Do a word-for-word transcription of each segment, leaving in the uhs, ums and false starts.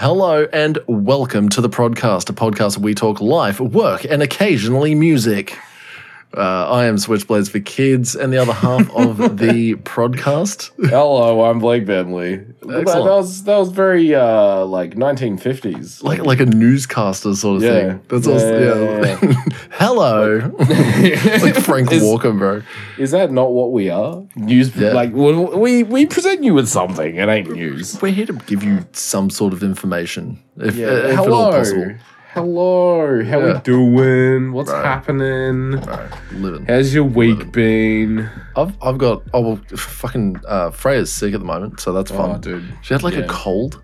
Hello and welcome to the Prodcast, a podcast where we talk life, work, and occasionally music. Uh, I am Switchblades for Kids, and the other half of the Prodcast. Hello, I'm Blake Bentley. That, that was that was very uh, like nineteen fifties, like like a newscaster sort of yeah. thing. That's yeah, also, yeah. yeah. Hello, like, like Frank is, Walken, bro. Is that not what we are? News, yeah. like we we present you with something. It ain't news. We're here to give you some sort of information, if, yeah. uh, if at all possible. Hello, how yeah. we doing? What's Bro. happening? Bro. Living. How's your week Living. been? I've I've got oh well, fucking uh, Freya's sick at the moment, so that's fun, oh, dude. She had like yeah. a cold,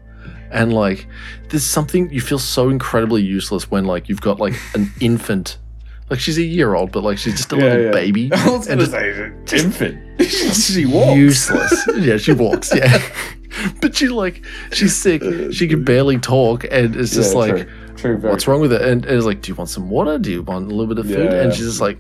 and like there's something you feel so incredibly useless when like you've got like an infant, like she's a year old, but like she's just a yeah, little yeah. baby. I was gonna say just, infant. She walks. Useless. Yeah, she walks. Yeah, but she like she's sick. She can barely talk, and it's just yeah, like. True. True, What's wrong with it? And, and it's like, do you want some water? Do you want a little bit of food? Yeah. And she's just like,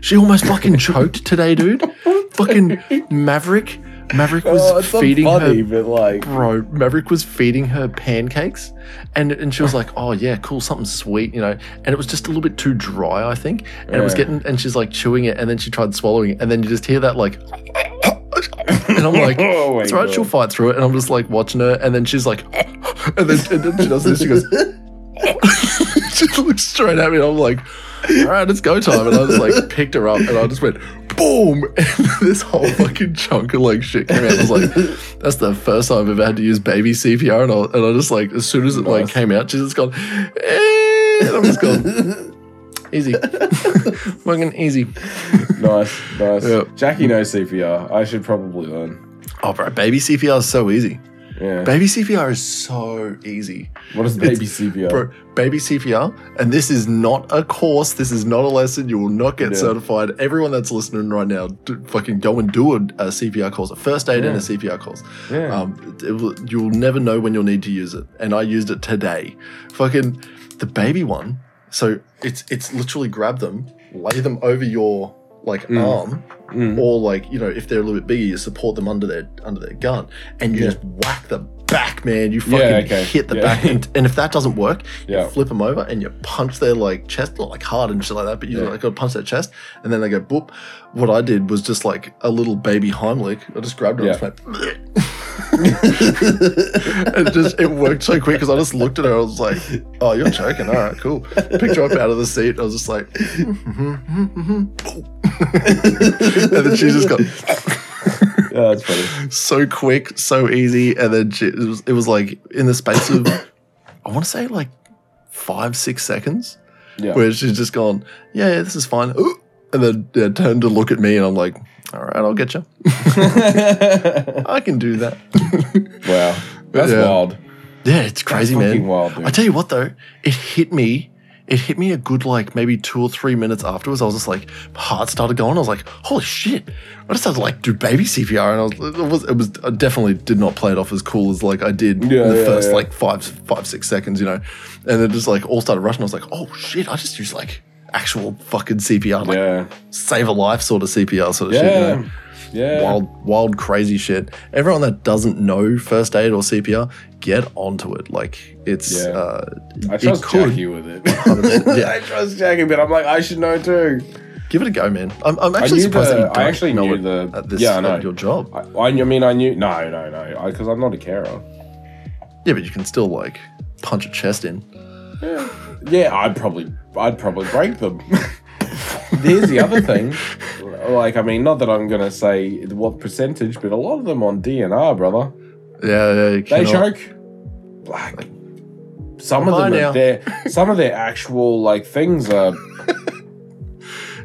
she almost fucking choked today, dude. Fucking Maverick. Maverick was oh, feeding funny, her, but like, bro. Maverick was feeding her pancakes, and and she was like, "Oh yeah, cool, something sweet, you know." And it was just a little bit too dry, I think. And yeah. it was getting, and she's like chewing it, and then she tried swallowing it, and then you just hear that like, and I'm like, oh, "It's right, God. She'll fight through it." And I'm just like watching her, and then she's like, and then, and then she does this. She goes, she looks straight at me, and I'm like, "All right, it's go time." And I just like picked her up, and I just went. Boom! And this whole fucking chunk of like shit came out. I was like, that's the first time I've ever had to use baby C P R, and I, and I just like, as soon as it nice. like came out, she's just gone, eh, and I'm just gone, easy, fucking easy. Nice, nice. Yep. Jackie knows C P R. I should probably learn. Oh, bro, baby C P R is so easy. Yeah. Baby C P R is so easy. What is baby it's, C P R? Bro, baby C P R, and this is not a course. This is not a lesson. You will not get yeah. certified. Everyone that's listening right now, do, fucking go and do a, a C P R course, a first aid yeah. and a C P R course. Yeah. Um, it, it, you will never know when you'll need to use it, and I used it today. Fucking the baby one. So it's it's literally grab them, lay them over your like mm. arm. Mm. Or like, you know, if they're a little bit bigger, you support them under their under their gun, and you yeah. just whack the back, man. You fucking yeah, okay. hit the yeah. back, and, and if that doesn't work, yeah. you flip them over and you punch their like chest, not like hard and shit like that, but you yeah. like gotta punch their chest, and then they go boop. What I did was just like a little baby Heimlich. I just grabbed her yeah. and just went. It just it worked so quick because I just looked at her. I was like, "Oh, you're choking. All right, cool." Picked her up out of the seat. I was just like, mm-hmm, mm-hmm, mm-hmm. And then she just got oh, that's funny. So quick, so easy, and then she, it, was, it was like in the space of I want to say like five, six seconds, yeah. where she's just gone, yeah, yeah, this is fine, ooh, and then yeah, turned to look at me, and I'm like, all right, I'll get you. I can do that. Wow, that's yeah. wild. Yeah, it's crazy, that's man. Wild, I tell you what, though, it hit me. It hit me a good, like, maybe two or three minutes afterwards. I was just like, heart started going. I was like, holy shit. I just had to, like, do baby C P R. And I was, it was, it was I definitely did not play it off as cool as, like, I did yeah, in the yeah, first, yeah. like, five, five, six seconds, you know. And then just, like, all started rushing. I was like, oh, shit. I just used, like, actual fucking C P R. Like, yeah. save a life sort of C P R sort of yeah. shit, you know. Yeah. Wild, wild, crazy shit. Everyone that doesn't know first aid or C P R, get onto it. Like, it's. Yeah. Uh, I trust it could, Jackie with it. yeah. I trust Jackie, but I'm like, I should know too. Give it a go, man. I'm, I'm actually surprised the, that you don't I actually know knew it the, at this yeah, I know. Your job. I, I mean, I knew. No, no, no. Because I'm not a carer. Yeah, but you can still, like, punch a chest in. Yeah. Yeah, I'd probably, I'd probably break them. Here's the other thing. Like, I mean, not that I'm going to say what percentage, but a lot of them on D N R, brother. Yeah, yeah. You they choke. Like, like, some of them are their, some of their actual, like, things are...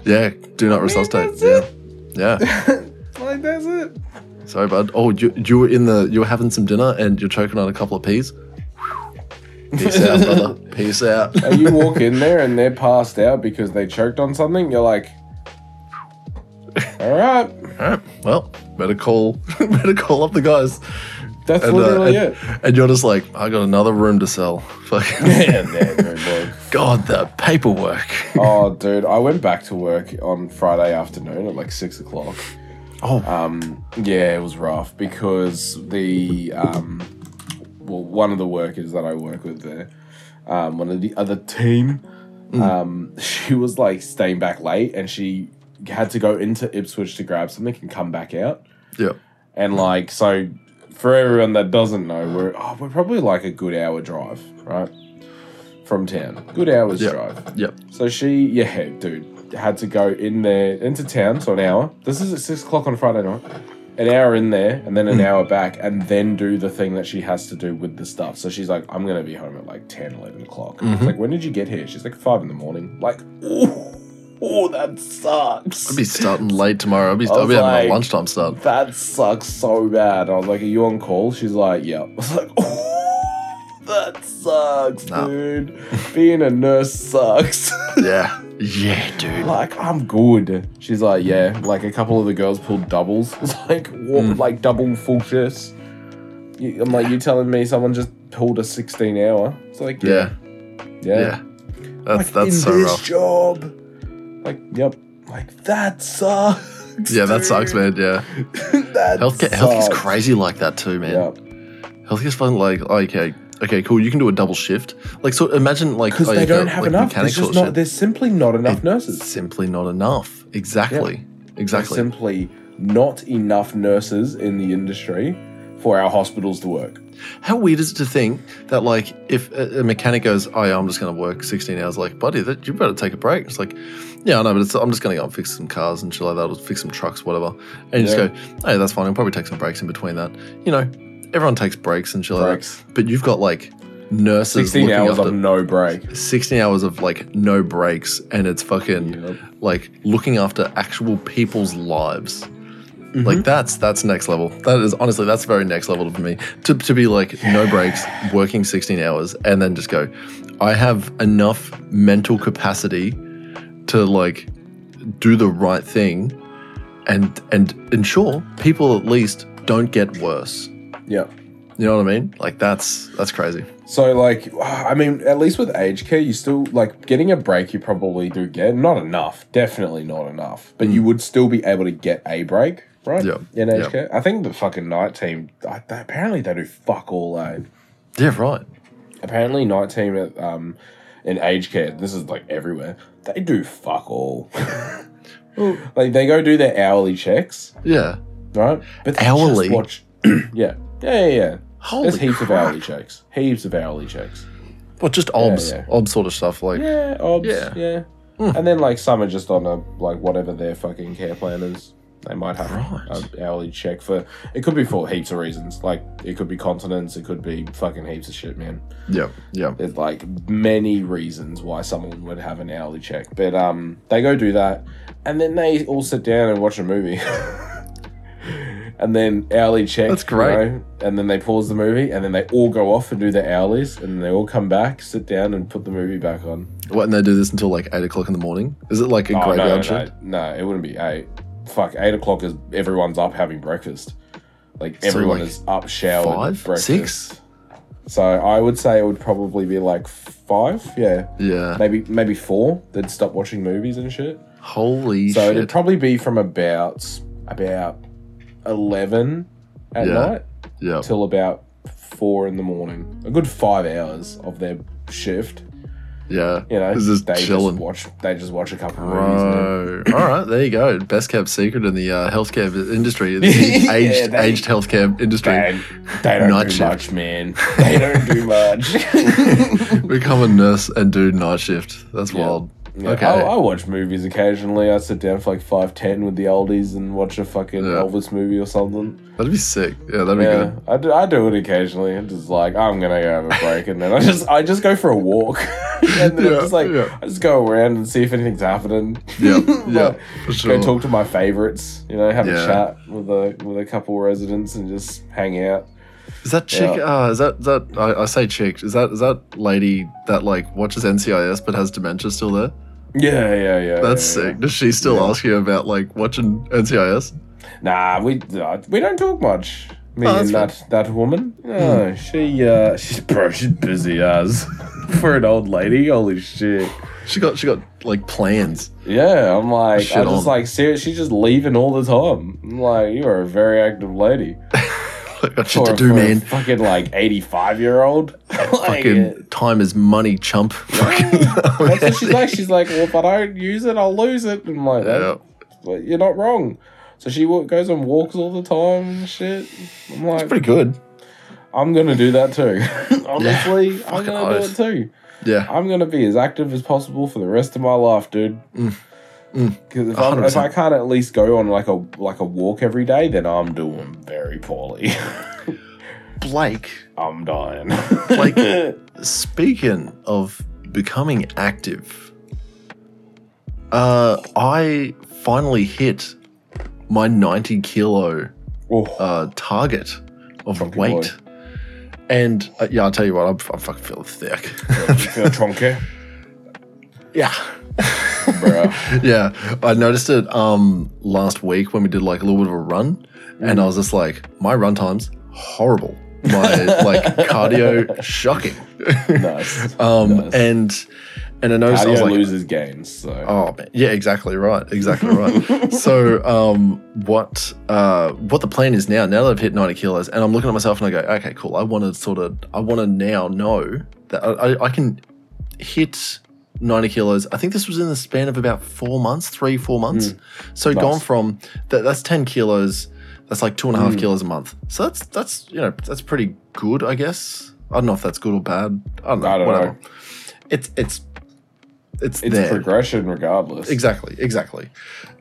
yeah, do not I mean, resuscitate. Yeah. Yeah. Like, that's it. Sorry, bud. Oh, you, you were in the... You were having some dinner and you're choking on a couple of peas? Peace out, brother. Peace out. And you walk in there and they're passed out because they choked on something. You're like... All right. All right. Well, better call better call up the guys. That's and, literally uh, and, it. And you're just like, I got another room to sell. Fucking man, man, man, man. God, the paperwork. Oh, dude. I went back to work on Friday afternoon at like six o'clock. Oh. Um, yeah, it was rough because the um well, one of the workers that I work with there, um, one of the other team, mm. um, she was like staying back late and she had to go into Ipswich to grab something and come back out. Yeah. And like, so for everyone that doesn't know, we're oh, we're probably like a good hour drive, right? From town. Good hour's yep. drive. Yep. So she, yeah, dude, had to go in there, into town, so an hour. This is at six o'clock on Friday night. An hour in there and then an mm. hour back and then do the thing that she has to do with the stuff. So she's like, I'm going to be home at like ten, eleven o'clock. Mm-hmm. It's like, when did you get here? She's like, five in the morning. Like, ooh. Oh, that sucks. I'll be starting late tomorrow. I'll be, I'll be like, having my lunchtime start. That sucks so bad. I was like, are you on call? She's like, yeah. I was like, oh, that sucks, nah. dude. Being a nurse sucks. Yeah. Yeah, dude. Like, I'm good. She's like, yeah. Like, a couple of the girls pulled doubles. It's like, what, mm. like double full shifts. I'm like, you telling me someone just pulled a sixteen hour? It's like, yeah. Yeah. yeah. yeah. That's, like, that's in so this rough. Job. Like, yep. Like, that sucks. Yeah, dude. that sucks, man. Yeah. that Healthcare, sucks. Healthcare's crazy like that too, man. Yep. Healthcare's fun, like, oh, okay, okay, cool. You can do a double shift. Like, so imagine, like, because oh, they don't got, have like, enough. There's just not. Shit. There's simply not enough it's nurses. Simply not enough. Exactly. Yep. Exactly. There's simply not enough nurses in the industry for our hospitals to work. How weird is it to think that, like, if a mechanic goes, oh, yeah, I'm just going to work sixteen hours, like, buddy, that, you better take a break. It's like, yeah, I know, but it's, I'm just going to go and fix some cars and shit like that, or fix some trucks, whatever. And you yeah. just go, hey, that's fine. I'll probably take some breaks in between that. You know, everyone takes breaks and shit like that. But you've got, like, nurses looking after... sixteen hours of no break. sixteen hours of, like, no breaks, and it's fucking, yep. like, looking after actual people's lives. Mm-hmm. Like, that's that's next level. That is, honestly, that's very next level for me. To to be like, yeah. no breaks, working sixteen hours, and then just go, I have enough mental capacity to, like, do the right thing and and ensure people at least don't get worse. Yeah. You know what I mean? Like, that's that's crazy. So, like, I mean, at least with aged care, you still, like, getting a break you probably do get. Not enough. Definitely not enough. But mm. you would still be able to get a break. Right? Yeah. In aged yep. care. I think the fucking night team, I, they, apparently they do fuck all, eh? Yeah, right. Apparently night team at, um, in aged care, this is like everywhere, they do fuck all. well, like they go do their hourly checks. Yeah. Right? But they hourly? Just watch, yeah. Yeah, yeah, yeah. Holy There's heaps crap. of hourly checks. Heaps of hourly checks. Well, just obs. Yeah, yeah. Obs sort of stuff. like Yeah, obs. Yeah. yeah. Mm. And then like some are just on a, like whatever their fucking care plan is. They might have right. an hourly check for... It could be for heaps of reasons. Like, it could be continents. It could be fucking heaps of shit, man. Yeah, yeah. There's, like, many reasons why someone would have an hourly check. But um, they go do that, and then they all sit down and watch a movie. and then hourly check. That's great. You know, and then they pause the movie, and then they all go off and do their hourlies, and they all come back, sit down, and put the movie back on. What, and they do this until, like, eight o'clock in the morning? Is it, like, a oh, graveyard no, no, shift? No, no, it wouldn't be eight. Fuck, eight o'clock is everyone's up having breakfast. Like, everyone so like is up, showered, five, breakfast. six? So, I would say it would probably be like five, yeah. Yeah. Maybe maybe four. They'd stop watching movies and shit. Holy so shit. So, it'd probably be from about about eleven at yeah. night yeah. till about four in the morning. A good five hours of their shift. Yeah, you know, just they chilling. just watch. They just watch a couple of movies. All right, there you go. Best kept secret in the uh, healthcare industry, the yeah, aged, they, aged healthcare industry. They, they don't night do shift. much, man. They don't do much. Become a nurse and do night shift. That's yeah. wild. Yeah. Okay, I, I watch movies occasionally. I sit down for like five ten with the oldies and watch a fucking yeah. Elvis movie or something. That'd be sick. Yeah, that'd yeah, be good. I do, I do it occasionally. I'm just like, I'm gonna go have a break, and then I just I just go for a walk, and then yeah, I'm just like yeah. I just go around and see if anything's happening. Yeah, yeah. For sure. Go talk to my favorites. You know, have yeah. a chat with a with a couple residents and just hang out. Is that chick? Yeah. Uh, is that that? I, I say chick. Is that is that lady that like watches N C I S but has dementia still there? Yeah, yeah, yeah. That's yeah, sick. Yeah. Does she still yeah. ask you about like watching N C I S? Nah, we uh, we don't talk much. Me oh, and that fun. that woman. No, she uh, she's bro, she's busy as for an old lady. Holy shit. She got she got like plans. Yeah, I'm like Shit I just on. like serious. She's just leaving all the time. I'm like, you are a very active lady. I've got shit to do, man. A fucking like eighty-five year old. Like, fucking uh, time is money, chump. Fucking, that's what she's like. She's like, well, if I don't use it, I'll lose it. And I'm like, yeah. But you're not wrong. So she goes on walks all the time and shit. I'm like, it's pretty good. I'm gonna do that too. Honestly, yeah, I'm gonna nice. do it too. Yeah, I'm gonna be as active as possible for the rest of my life, dude. Mm. Because if, if I can't at least go on like a like a walk every day, then I'm doing very poorly. Blake, I'm dying. Blake, speaking of becoming active, uh, I finally hit my ninety kilo oh. uh, target of Trunky weight, boy. and uh, yeah, I'll tell you what, I'm, I'm fucking feeling thick. Feel chonky? Yeah. Yeah, I noticed it um, last week when we did like a little bit of a run, mm. and I was just like, my run time's horrible. My like cardio, shocking. Nice. um, nice. And and I noticed cardio I was like, loses gains. So. Oh man. Yeah, exactly right, exactly right. So um, what uh, what the plan is now? Now that I've hit ninety kilos, and I'm looking at myself and I go, okay, cool. I want to sort of, I want to now know that I, I, I can hit ninety kilos. I think this was in the span of about four months, three, four months. Mm. So nice. Gone from that, that's ten kilos. That's like two and a half mm. kilos a month. So that's, that's, you know, that's pretty good, I guess. I don't know if that's good or bad. I don't know. I don't whatever. Know. It's, it's, it's, it's there. Progression regardless. Exactly. Exactly.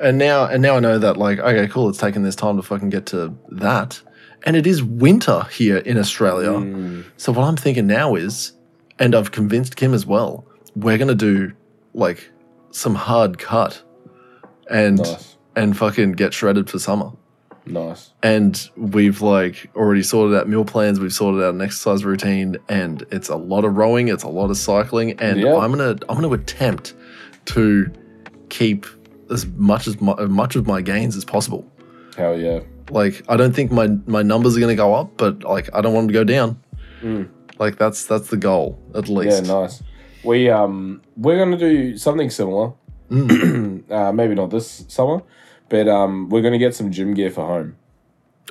And now, and now I know that like, okay, cool. It's taken this time to fucking get to that. And it is winter here in Australia. Mm. So what I'm thinking now is, and I've convinced Kim as well, we're gonna do like some hard cut and nice. and fucking get shredded for summer. Nice. And we've like already sorted out meal plans, we've sorted out an exercise routine, and it's a lot of rowing, it's a lot of cycling, and yep. I'm gonna I'm gonna attempt to keep as much as my, much of my gains as possible. Hell yeah. Like I don't think my, my numbers are gonna go up, but like I don't want them to go down. Mm. Like that's that's the goal at least. Yeah, nice. We um we're gonna do something similar, mm. uh, maybe not this summer, but um we're gonna get some gym gear for home.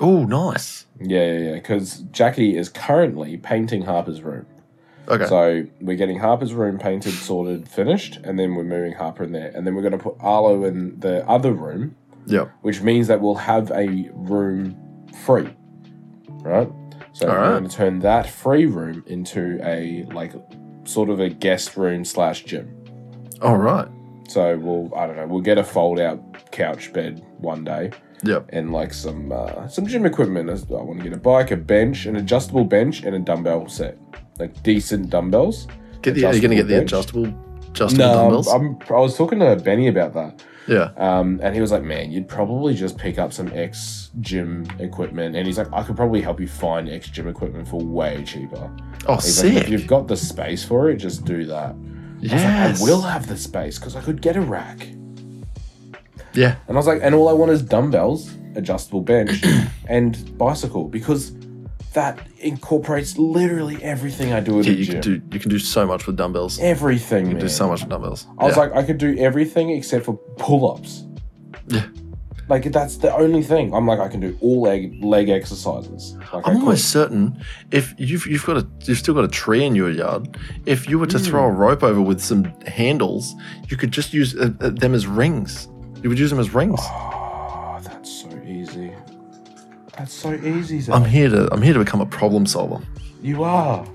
Oh, nice! Yeah, yeah, yeah. Because Jackie is currently painting Harper's room. Okay. So we're getting Harper's room painted, sorted, finished, and then we're moving Harper in there, and then we're gonna put Arlo in the other room. Yeah. Which means that we'll have a room free, right? So All we're right. gonna turn that free room into a like. sort of a guest room slash gym. All right. So we'll, I don't know, we'll get a fold out couch bed one day. Yep. And like some uh, some gym equipment. I want to get a bike, a bench, an adjustable bench, and a dumbbell set. Like decent dumbbells. Get the, are you going to get bench. the adjustable, adjustable no, dumbbells? I'm, I was talking to Benny about that. Yeah. Um, and he was like, man, you'd probably just pick up some X gym equipment. And he's like, I could probably help you find X gym equipment for way cheaper. Oh, he's sick. Like, if you've got the space for it, just do that. Yes. I was like, I will have the space because I could get a rack. Yeah. And I was like, and all I want is dumbbells, adjustable bench, and bicycle because that incorporates literally everything I do at yeah, the you gym. Can do, you can do so much with dumbbells. Everything, You can man. do so much with dumbbells. I yeah. was like, I could do everything except for pull-ups. Yeah. Like, that's the only thing. I'm like, I can do all leg, leg exercises. Like I'm almost certain if you've you've got a you've still got a tree in your yard, if you were to mm. throw a rope over with some handles, you could just use uh, them as rings. You would use them as rings. Oh, that's so easy. That's so easy, Zach. I'm here to I'm here to become a problem solver. You are.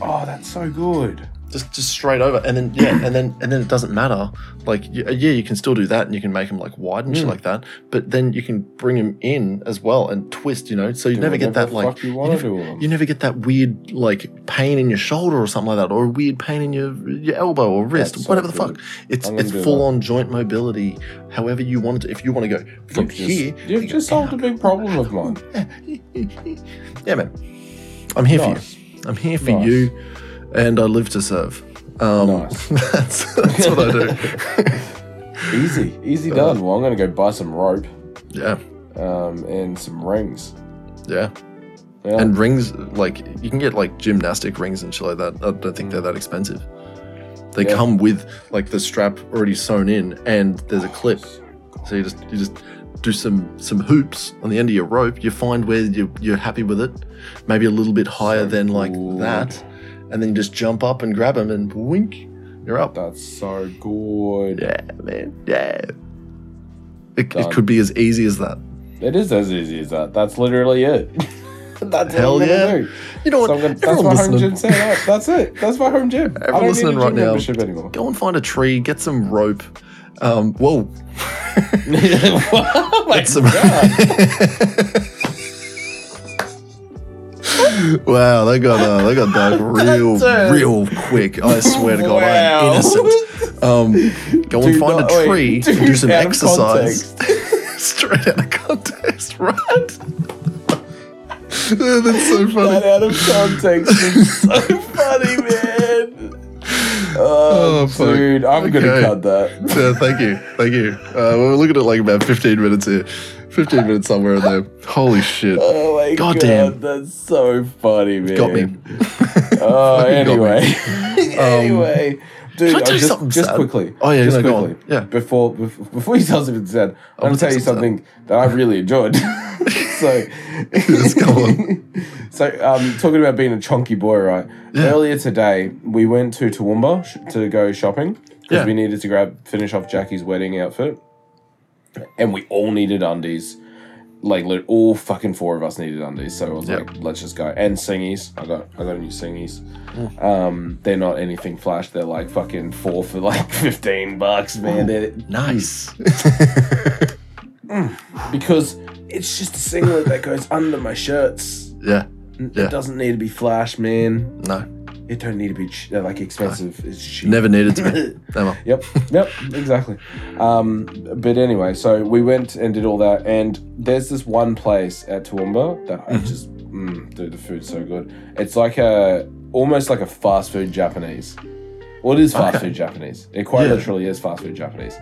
Oh, that's so good. Just just straight over, and then yeah, and then and then it doesn't matter. Like yeah, you can still do that, and you can make them like wide and mm. shit like that. But then you can bring them in as well and twist, you know. So you do never get that like you, you, never, you never get that weird like pain in your shoulder or something like that, or a weird pain in your your elbow or wrist, that's whatever so the good. fuck. It's it's full that. on joint mobility. However you want it. If you want to go from you've here, just, you've just solved a big problem of mine. Yeah, man. I'm here nice. for you. I'm here for nice. you. And I live to serve. Um, nice. That's, that's what I do. Easy. Easy done. Well, I'm going to go buy some rope. Yeah. Um, and some rings. Yeah. yeah. And rings, like, you can get, like, gymnastic rings and shit like that. I don't think they're that expensive. They yeah. come with, like, the strap already sewn in and there's a clip. So you just you just do some some hoops on the end of your rope. You find where you, you're happy with it, maybe a little bit higher so than like good. that, and then you just jump up and grab them and wink, you're up. That's so good. Yeah, man. Yeah. It, it could be as easy as that. It is as easy as that. That's literally it. That's hell what I'm yeah! Do. You know what? So gonna, that's my home gym setup. That's it. That's my home gym. Everyone I don't listening need a gym right now, membership anymore. Go and find a tree. Get some rope. Um, whoa! Oh my some... God. Wow, they got uh, they got dark real real quick. I swear to God, wow. I'm innocent. Um, go do and find not, a tree wait, and do some exercise. Straight out of context, right? That's so funny. That out of context is so funny, man. Oh, oh dude, I'm okay. going to cut that. Yeah, thank you. Thank you. Uh, we're looking at like about fifteen minutes here. fifteen minutes somewhere in there. Holy shit. Oh, my God. God damn. That's so funny, man. Got me. Oh, uh, anyway. Got me. Anyway. Um, Dude, I do just, something just sad? quickly. Oh yeah, just no, quickly. Go on. Yeah. Before before, before you tell something sad, I'm gonna tell you something sad. that I really enjoyed. So just go on. So um, talking about being a chonky boy, right? Yeah. Earlier today, we went to Toowoomba sh- to go shopping because yeah. we needed to grab finish off Jackie's wedding outfit, and we all needed undies. Like all fucking four of us needed undies, so I was yep. like, let's just go. And singies, I got I got a new singies. Mm. Um, they're not anything flash. They're like fucking four for like fifteen bucks, man. They're nice. Mm. Because it's just a singlet that goes under my shirts. Yeah. yeah, it doesn't need to be flash, man. No, it don't need to be ch- like expensive. No. It's cheap. Never needed to be. Never. Yep. Yep. Exactly. Um, but anyway, so we went and did all that, and there's this one place at Toowoomba that I just, mm, dude, the food's so good. It's like a almost like a fast food Japanese. Well, it is fast okay. food Japanese. It quite yeah. literally is fast food Japanese.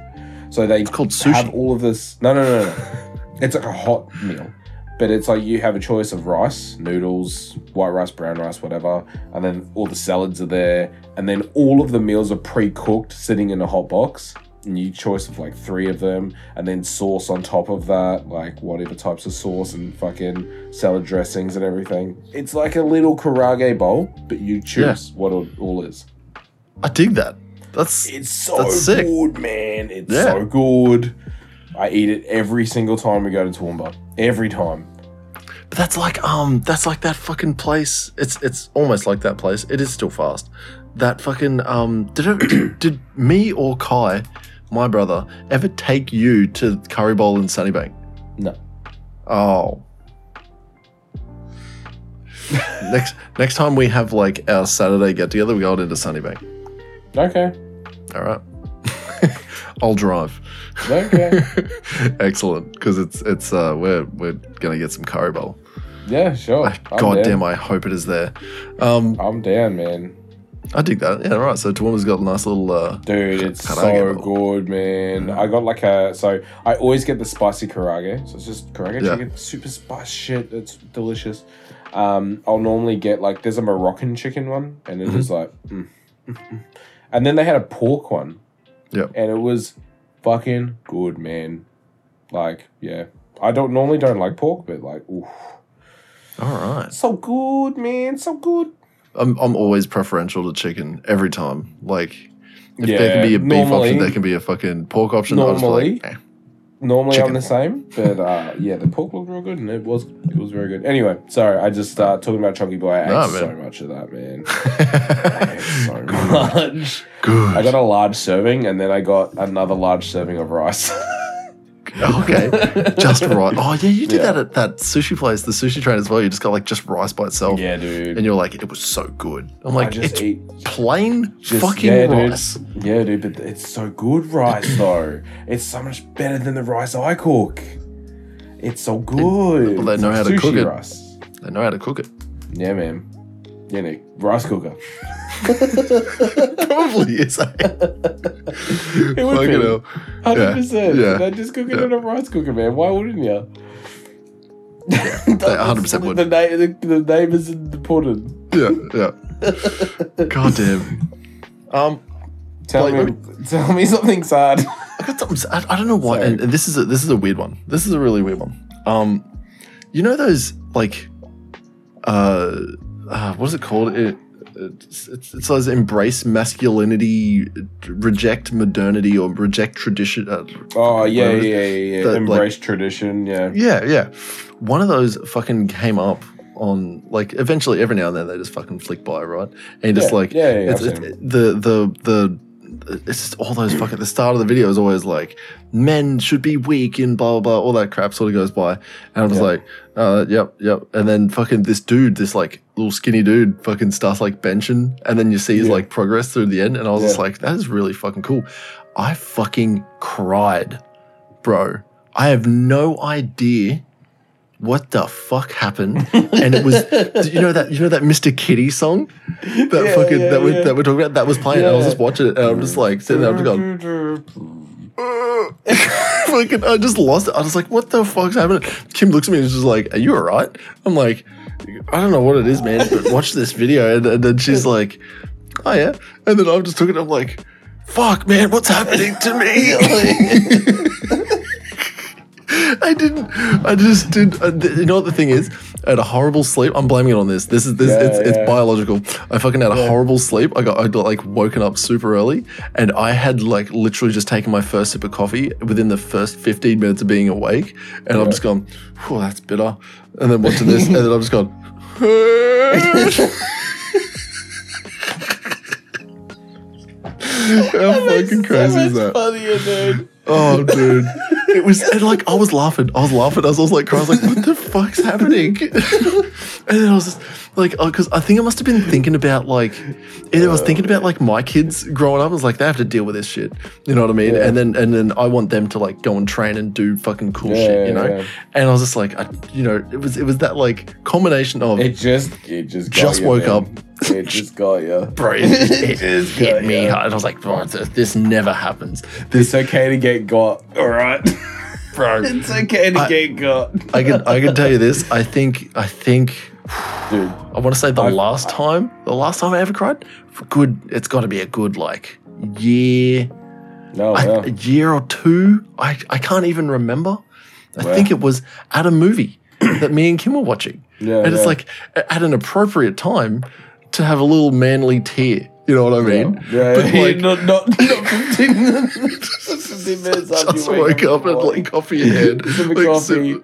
So they it's called sushi. Have all of this. No, no, no, no. It's like a hot meal. But it's like you have a choice of rice, noodles, white rice, brown rice, whatever. And then all the salads are there. And then all of the meals are pre-cooked, sitting in a hot box. And you choice of like three of them. And then sauce on top of that, like whatever types of sauce and fucking salad dressings and everything. It's like a little karage bowl, but you choose yeah. what it all is. I dig that. That's It's so that's sick. good, man. It's yeah. so good. I eat it every single time we go to Toowoomba. Every time. But that's like um, that's like that fucking place. It's it's almost like that place. It is still fast. That fucking um, did it, did me or Kai, my brother, ever take you to Curry Bowl in Sunnybank? No. Oh. next next time we have like our Saturday get together, we go into Sunnybank. Okay. All right. I'll drive. Okay. Excellent, because it's it's uh we're we're gonna get some curry bowl. Yeah, sure. I, God down. damn, I hope it is there. Um, I'm down, man. I dig that. Yeah, right. So Toowoomba's got a nice little uh, dude. It's so good, man. Mm. I got like a so I always get the spicy karage. So it's just karage yeah. chicken, super spicy shit. It's delicious. Um, I'll normally get like there's a Moroccan chicken one, and it mm-hmm. is like, mm, mm, and then they had a pork one. Yep. And it was fucking good, man. Like, yeah. I don't normally don't like pork, but like, oof. All right. So good, man. So good. I'm I'm always preferential to chicken every time. Like, if yeah, there can be a beef normally, option, there can be a fucking pork option. Normally, like, eh. normally chicken. I'm the same, but uh, yeah, the pork looked real good, and it was it was very good. Anyway, sorry, I just uh, talking about chunky boy. I nah, ate man. so much of that, man. I ate so good. much. Good. I got a large serving, and then I got another large serving of rice. Okay, just right. Oh yeah, you did yeah. that at that sushi place, the sushi train as well. You just got like just rice by itself. Yeah, dude. And you're like, it was so good. I'm like, it's eat. plain just, fucking yeah, rice. Dude. Yeah, dude, but it's so good rice though. It's so much better than the rice I cook. It's so good. It, well, they know like how to cook it. Rice. They know how to cook it. Yeah, man. Yeah, Nick, rice cooker. Probably is. Eh? It would be one hundred percent. Yeah. They'd just cook it yeah. in a rice cooker, man. Why wouldn't you? Yeah, they one hundred percent would. The, na- the, the name is in the pudding. Yeah, yeah. Goddamn. Um, Tell Blake, me, me tell me something sad. I got something sad. I don't know why. And this is a, this is a weird one. This is a really weird one. Um, you know those like, uh, uh what is it called? It it's, it's, it's those embrace masculinity, reject modernity, or reject tradition. Uh, oh yeah, yeah, yeah, yeah. The, embrace like, tradition. Yeah, yeah, yeah. One of those fucking came up on like eventually every now and then they just fucking flick by, right? And yeah, just like yeah, yeah, it's, it's, it, the the the. It's just all those fucking. The start of the video is always like, men should be weak and blah, blah, blah. All that crap sort of goes by. And I was yep. like, uh, yep, yep. And then fucking this dude, this like little skinny dude fucking starts like benching. And then you see his yeah. like progress through the end. And I was yeah. just like, that is really fucking cool. I fucking cried, bro. I have no idea what the fuck happened. And it was, you know that you know that Mr Kitty song that yeah, fucking yeah, that we yeah. that we're talking about that was playing. Yeah. And I was just watching it, and I'm just like sitting there, I'm just going, fucking, I just lost it. I was like, what the fuck's happening? Kim looks at me and is just like, "Are you all right?" I'm like, "I don't know what it is, man. But watch this video." And, and then she's like, "Oh yeah," and then I'm just took it. I'm like, "Fuck, man, what's happening to me?" I didn't. I just did. Uh, th- you know what the thing is? I had a horrible sleep. I'm blaming it on this. This is this. Yeah, it's, yeah. it's biological. I fucking had a yeah. horrible sleep. I got. I got like woken up super early, and I had like literally just taken my first sip of coffee within the first fifteen minutes of being awake, and yeah. I'm just gone. Oh, that's bitter. And then watching this, and then I'm just gone. How fucking crazy so is that? Funnier, dude. Oh, dude. It was, and like, I was laughing. I was laughing. I was, I was like, crying. I was like, what the fuck's happening? And then I was just like, oh, because I think I must have been thinking about, like, and I was thinking about, like, my kids growing up. I was like, they have to deal with this shit. You know what I mean? Yeah. And then, and then I want them to, like, go and train and do fucking cool yeah, shit, you know? Yeah. And I was just like, I, you know, it was, it was that, like, combination of. It just, it just got Just you, woke man. up. It just got you. Bro, it, it just hit me hard. And I was like, bro, this never happens. This, it's okay to get got, all right? Bro. It's okay to I, get got. I can I can tell you this. I think, I think, dude, I want to say the I, last I, time, the last time I ever cried, good, it's got to be a good, like, year, no, I, no. a year or two. I, I can't even remember. I wow. think it was at a movie that me and Kim were watching. Yeah, and yeah. it's like, at an appropriate time, to have a little manly tear, you know what I mean? Yeah, yeah, but yeah, like, not not not fifteen minutes after just you woke up and like coffee in hand, like, coffee. So,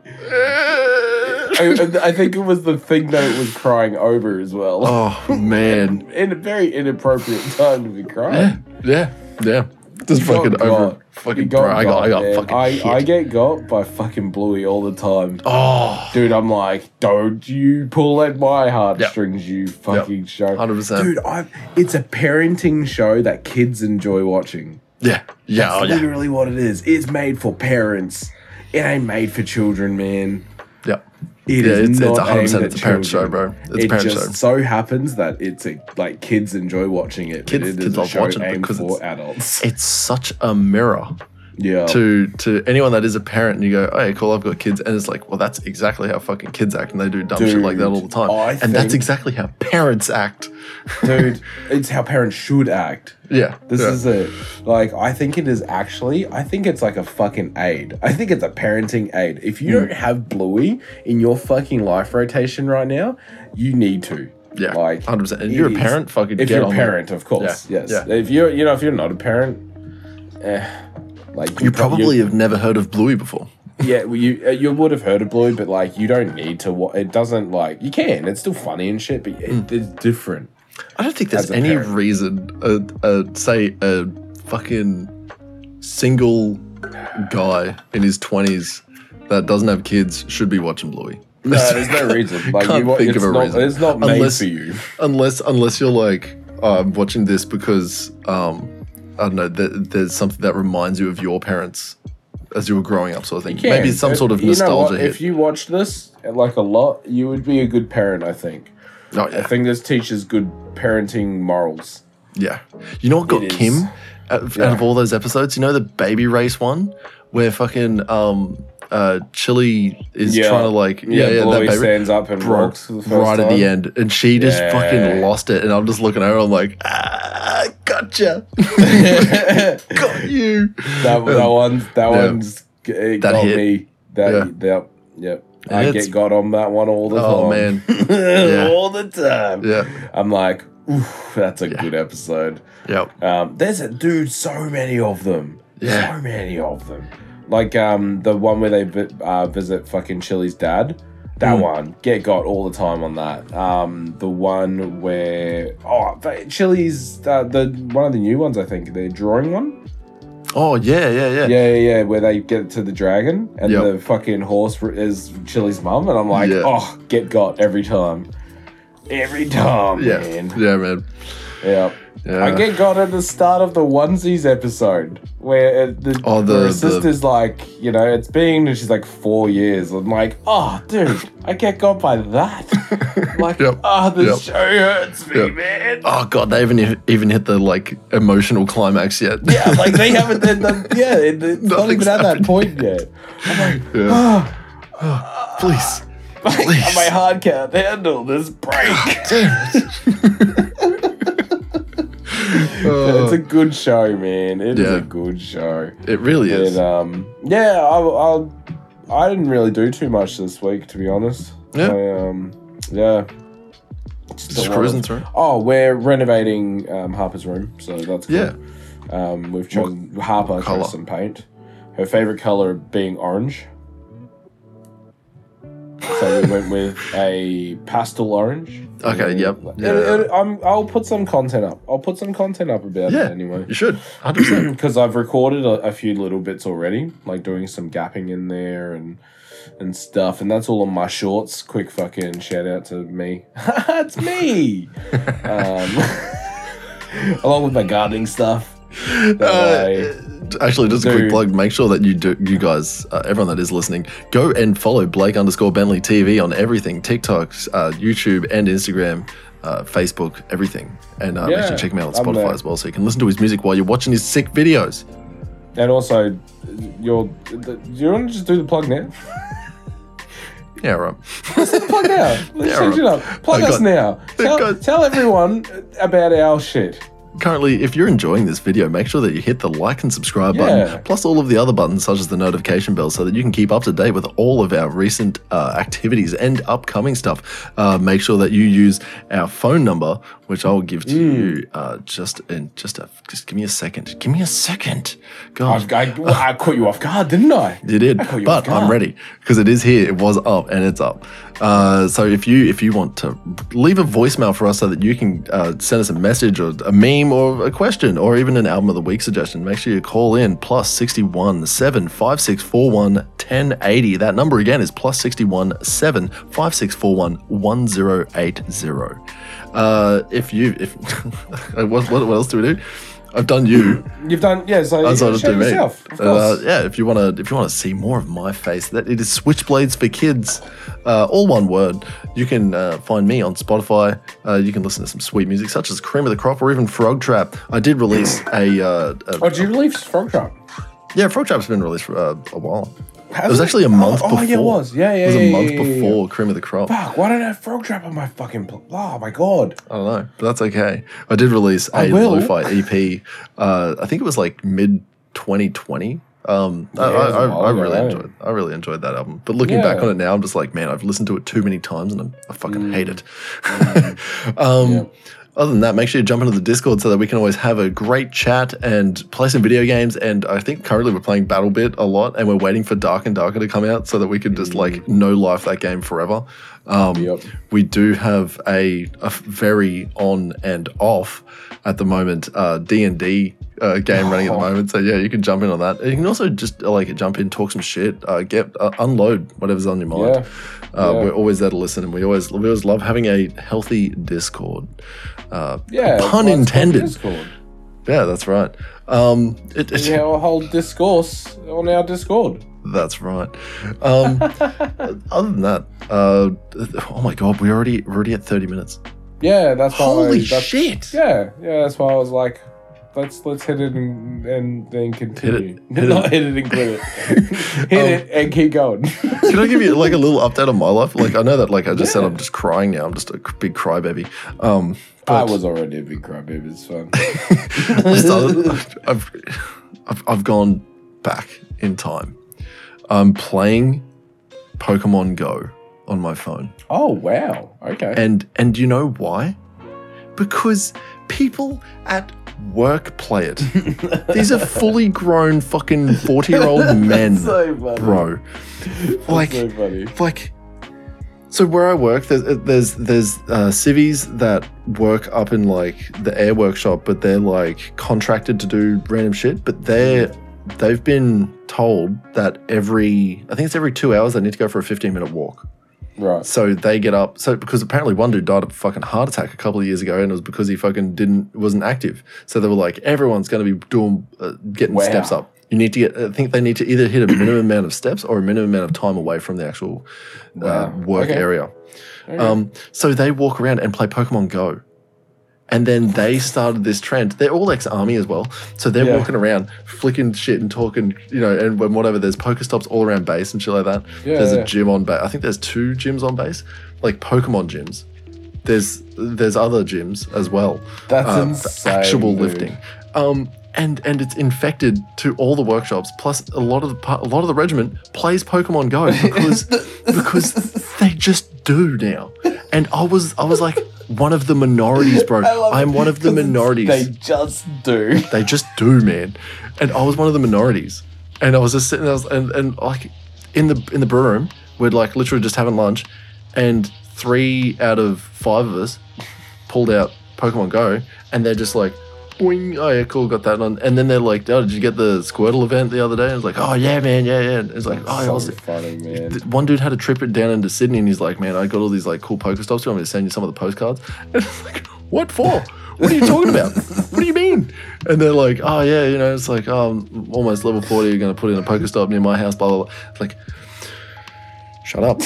I, I think it was the thing that it was crying over as well. Oh man, in, in a very inappropriate time to be crying. Yeah, yeah, yeah. Just you fucking over, got, fucking got bro, got, I got, I got man. fucking I, hit. I get got by fucking Bluey all the time. Oh, dude, I'm like, don't you pull at my heartstrings, yep. you fucking yep. show. one hundred percent Dude, I've, it's a parenting show that kids enjoy watching. Yeah, yeah, That's oh, literally yeah. what it is. It's made for parents. It ain't made for children, man. Yep. It yeah, is it's, not it's one hundred percent it's a parent show, bro. It's it a parent show. It just so happens that it's a, like kids enjoy watching it. Kids, it kids is love a show watching it because for it's, adults. It's such a mirror yeah. to to anyone that is a parent, and you go, oh, yeah, cool, I've got kids. And it's like, well, that's exactly how fucking kids act, and they do dumb dude, shit like that all the time. I and think, that's exactly how parents act. Dude, it's how parents should act. Yeah. This yeah. is a, like, I think it is actually, I think it's like a fucking aid. I think it's a parenting aid. If you don't have Bluey in your fucking life rotation right now, you need to. Yeah. Like, one hundred percent If you're a parent, fucking If get you're a parent, that. of course. Yeah. Yes. Yeah. If you're, you know, if you're not a parent, eh. Like you, you probably have never heard of Bluey before. Yeah, well, you you would have heard of Bluey, but like you don't need to. Wa- it doesn't like you can. It's still funny and shit, but it, mm. it's different. I don't think there's any parent. reason. Uh, uh, say a fucking single guy in his twenties that doesn't have kids should be watching Bluey. No, there's no reason. Like, Can't you, think it's of a not, reason. It's not made unless, for you. Unless unless you're like oh, I'm watching this because. Um, I don't know, th- there's something that reminds you of your parents as you were growing up, sort of thing. Maybe some sort of you nostalgia hit. If you watched this, like, a lot, you would be a good parent, I think. Oh, yeah. I think this teaches good parenting morals. Yeah. You know what got Kim out, yeah. out of all those episodes? You know the baby race one where fucking um, uh, Chili is yeah. trying to, like... Yeah, yeah, yeah Bluey stands up and walks for the first time. Right at the end. And she just yeah. fucking lost it. And I'm just looking at her, I'm like, ah. like, gotcha. Got you. That, that one, that yeah. one's, it that got hit. me. That, yeah. that, yep. Yeah, I get got on that one all the oh, time. Oh, man. Yeah. All the time. Yeah. I'm like, oof, that's a yeah. good episode. Yep. Um, there's a dude, so many of them. Yeah. So many of them. Like um, the one where they uh, visit fucking Chili's dad. That mm. one. Get got all the time on that. Um, the one where... Oh, Chili's... Uh, the one of the new ones, I think. The drawing one? Oh, yeah, yeah, yeah. Yeah, yeah, yeah. Where they get to the dragon and yep. the fucking horse is Chili's mum. And I'm like, yeah. oh, get got every time. Every time, yeah. man. Yeah, man. Yeah. Yeah. I get got at the start of the onesies episode where the, oh, the, the sister's the... like, you know, it's been, and she's like, four years. I'm like, oh, dude, I get got by that. Like, yep. oh, the yep. show hurts me, yep. man. Oh, God, they haven't even hit the, like, emotional climax yet. Yeah, like, they haven't, they're, they're, yeah, it's not even at that point yet. I'm like, yeah. oh, oh, please. Like, please. My heart can't handle this break. Oh, Uh, it's a good show, man. It yeah. is a good show. It really and, is. Um, yeah, I I didn't really do too much this week, to be honest. Yeah. I, um, yeah. Just, Just cruising of, through. Oh, we're renovating um, Harper's room, so that's good. Yeah. Um, we've chosen what, Harper what chose some paint. Her favorite color being orange. So we went with a pastel orange. Okay, and, yep. Yeah. It, it, I'm, I'll put some content up. I'll put some content up about yeah, it anyway. You should, one hundred percent. Because I've recorded a, a few little bits already, like doing some gapping in there and and stuff. And that's all on my shorts. Quick fucking shout out to me. It's me! um, along with my gardening stuff. That uh, I, Actually, just a Dude. quick plug. Make sure that you do, you guys, uh, everyone that is listening, go and follow Blake underscore Bentley T V on everything, TikTok, uh, YouTube, and Instagram, uh, Facebook, everything. And uh, yeah, make sure you check him out on Spotify as well, so you can listen to his music while you're watching his sick videos. And also, you're, you want to just do the plug now? Yeah, right. Let's plug now. Let's yeah, change right. it up. Plug oh, us God. now. Tell, God. tell everyone about our shit. Currently, if you're enjoying this video, make sure that you hit the like and subscribe yeah. button, plus all of the other buttons such as the notification bell, so that you can keep up to date with all of our recent uh, activities and upcoming stuff. Uh, make sure that you use our phone number, which I'll give to mm. you uh, just in just a just give me a second. Give me a second. God, I, I, I caught you off guard, didn't I? You did, I but I'm ready because it is here. It was up and it's up. Uh, so if you if you want to leave a voicemail for us so that you can uh, send us a message or a meme, or a question, or even an album of the week suggestion, make sure you call in plus six one seven five six four one one zero eight zero. That number again is plus six one seven five six four one one zero eight zero. Uh, if you, if what, what else do we do? I've done you. You've done, yeah. So you can show yourself. Of course. Uh, yeah. If you want to, if you want to see more of my face, that it is Switchblades for Kids, uh, all one word. You can uh, find me on Spotify. Uh, you can listen to some sweet music such as Cream of the Crop or even Frog Trap. I did release a. Uh, a oh, did you release Frog Trap? Yeah, Frog Trap's been released for uh, a while. Has it was it? actually a month oh, before. Oh, yeah, it was. Yeah, yeah, It was yeah, a month yeah, yeah, before yeah. Cream of the Crop. Fuck, why don't I have Frog Trap on my fucking... Pl- oh, my God. I don't know, but that's okay. I did release I a will. lo-fi E P. Uh, I think it was like mid twenty twenty. Um, yeah, I, I, I, I really ago. enjoyed I really enjoyed that album. But looking yeah. back on it now, I'm just like, man, I've listened to it too many times and I'm, I fucking mm. hate it. Mm. um, yeah. Other than that, make sure you jump into the Discord so that we can always have a great chat and play some video games. And I think currently we're playing Battle Bit a lot, and we're waiting for Dark and Darker to come out so that we can just like no life that game forever. Um, yep. We do have a, a very on and off at the moment uh, D and D uh, game oh. running at the moment. So yeah, you can jump in on that. You can also just like jump in, talk some shit, uh, get uh, unload whatever's on your mind. Yeah. Uh, yeah. We're always there to listen, and we always we always love having a healthy Discord. Uh, yeah, pun intended. Yeah, that's right. Um, it, it, yeah, our whole discourse on our Discord. That's right. Um, other than that, uh, oh my God, we're already we're already at thirty minutes. Yeah, that's why. Holy I, that's, shit! Yeah, yeah, that's why I was like, let's let's hit it and, and then continue. Hit it, hit Not it. hit it and clear it. hit um, it and keep going. Can I give you like a little update on my life? Like I know that like I just yeah. said I'm just crying now. I'm just a big crybaby. Um, I was already a big crybaby. It's fun. I started, I've, I've I've gone back in time. I'm playing Pokemon Go on my phone. Oh wow! Okay. And and you know why? Because people at work play it. These are fully grown fucking forty-year-old men, so bro. Like, so funny. like, so where I work, there's there's there's uh, civvies that work up in like the air workshop, but they're like contracted to do random shit. But they're they've been told that every I think it's every two hours they need to go for a fifteen-minute walk. Right. So they get up. So because apparently one dude died of a fucking heart attack a couple of years ago, and it was because he fucking didn't wasn't active. So they were like, everyone's going to be doing uh, getting wow. steps up. You need to get. I think they need to either hit a minimum amount of steps or a minimum amount of time away from the actual wow. uh, work okay. area. Okay. Um, so they walk around and play Pokemon Go, and then they started this trend. They're all ex-army as well, so they're yeah. walking around flicking shit and talking, you know, and whatever. There's Pokestops all around base and shit like that. Yeah, there's yeah. a gym on base. I think there's two gyms on base, like Pokemon gyms. There's there's other gyms as well. That's um, insane. Actual dude. lifting, um, and and it's infected to all the workshops. Plus, a lot of the a lot of the regiment plays Pokemon Go because because they just do now. And I was I was like. One of the minorities, bro. I'm one of the minorities. They just do. They just do, man. And I was one of the minorities. And I was just sitting there, and, and like in the in the brew room, we're like literally just having lunch, and three out of five of us pulled out Pokemon Go, and they're just like, boing, oh yeah, cool, got that on. And then they're like, oh, did you get the Squirtle event the other day? And I was like, oh yeah, man, yeah, yeah. And it's like, that's oh, so I was funny, man. One dude had a trip down into Sydney, and he's like, man, I got all these like cool Pokestops. Do you want me to send you some of the postcards? And I was like, what for? What are you talking about? What do you mean? And they're like, oh yeah, you know, it's like, oh, I'm almost level forty. You're gonna put in a Pokestop near my house, blah blah blah. It's like, shut up.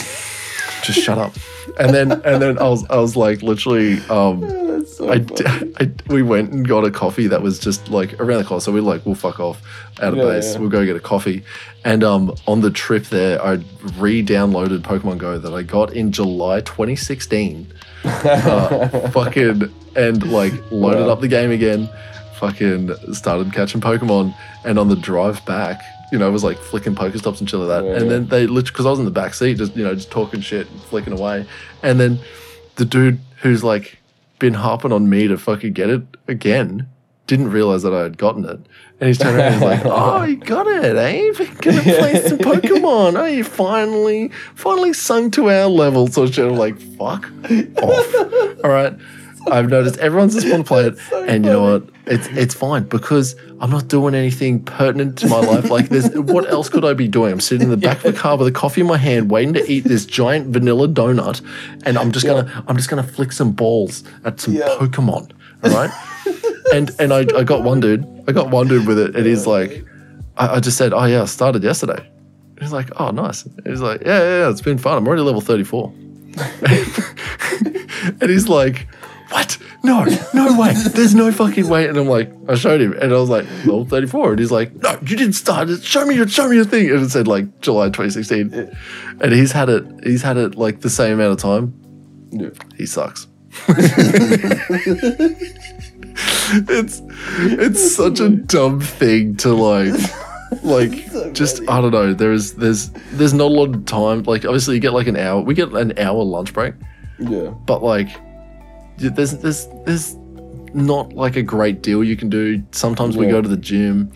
Just shut up. And then and then I was I was like literally um yeah, so I, d- I we went and got a coffee that was just like around the corner. So we were like, we'll fuck off out of yeah, base. Yeah. We'll go get a coffee. And um on the trip there I re-downloaded Pokemon Go that I got in July twenty sixteen. Uh, fucking and like loaded wow. up the game again, fucking started catching Pokemon, and on the drive back, you know, it was like flicking Pokestops and shit like that. Yeah, and yeah. then they literally, because I was in the back seat, just, you know, just talking shit and flicking away. And then the dude who's like been harping on me to fucking get it again didn't realize that I had gotten it. And he's turning around and he's like, oh, you got it, eh? We're going to play some Pokemon. Oh, you finally, finally sung to our level. So shit, I'm like, fuck off. All right. I've noticed everyone's just want to play it, so and you know what? It's it's fine because I'm not doing anything pertinent to my life. Like this, what else could I be doing? I'm sitting in the back yeah. of the car with a coffee in my hand, waiting to eat this giant vanilla donut, and I'm just yeah. gonna I'm just gonna flick some balls at some yeah. Pokemon, all right? and and I, I got one dude, I got one dude with it, and he's like, I, I just said, oh yeah, I started yesterday. He's like, oh nice. He's like, yeah, yeah, yeah, it's been fun. I'm already level thirty-four, and he's like. What? No, no way. There's no fucking way. And I'm like, I showed him, and I was like, level thirty-four. And he's like, no, you didn't start. Show me your, show me your thing. And it said like July twenty sixteen, yeah. and he's had it. He's had it like the same amount of time. Yeah. He sucks. it's it's That's such weird. a dumb thing to like. Like so just funny. I don't know. There's there's there's not a lot of time. Like obviously you get like an hour. We get an hour lunch break. Yeah. But like. There's, there's, there's not like a great deal you can do. Sometimes yeah. we go to the gym,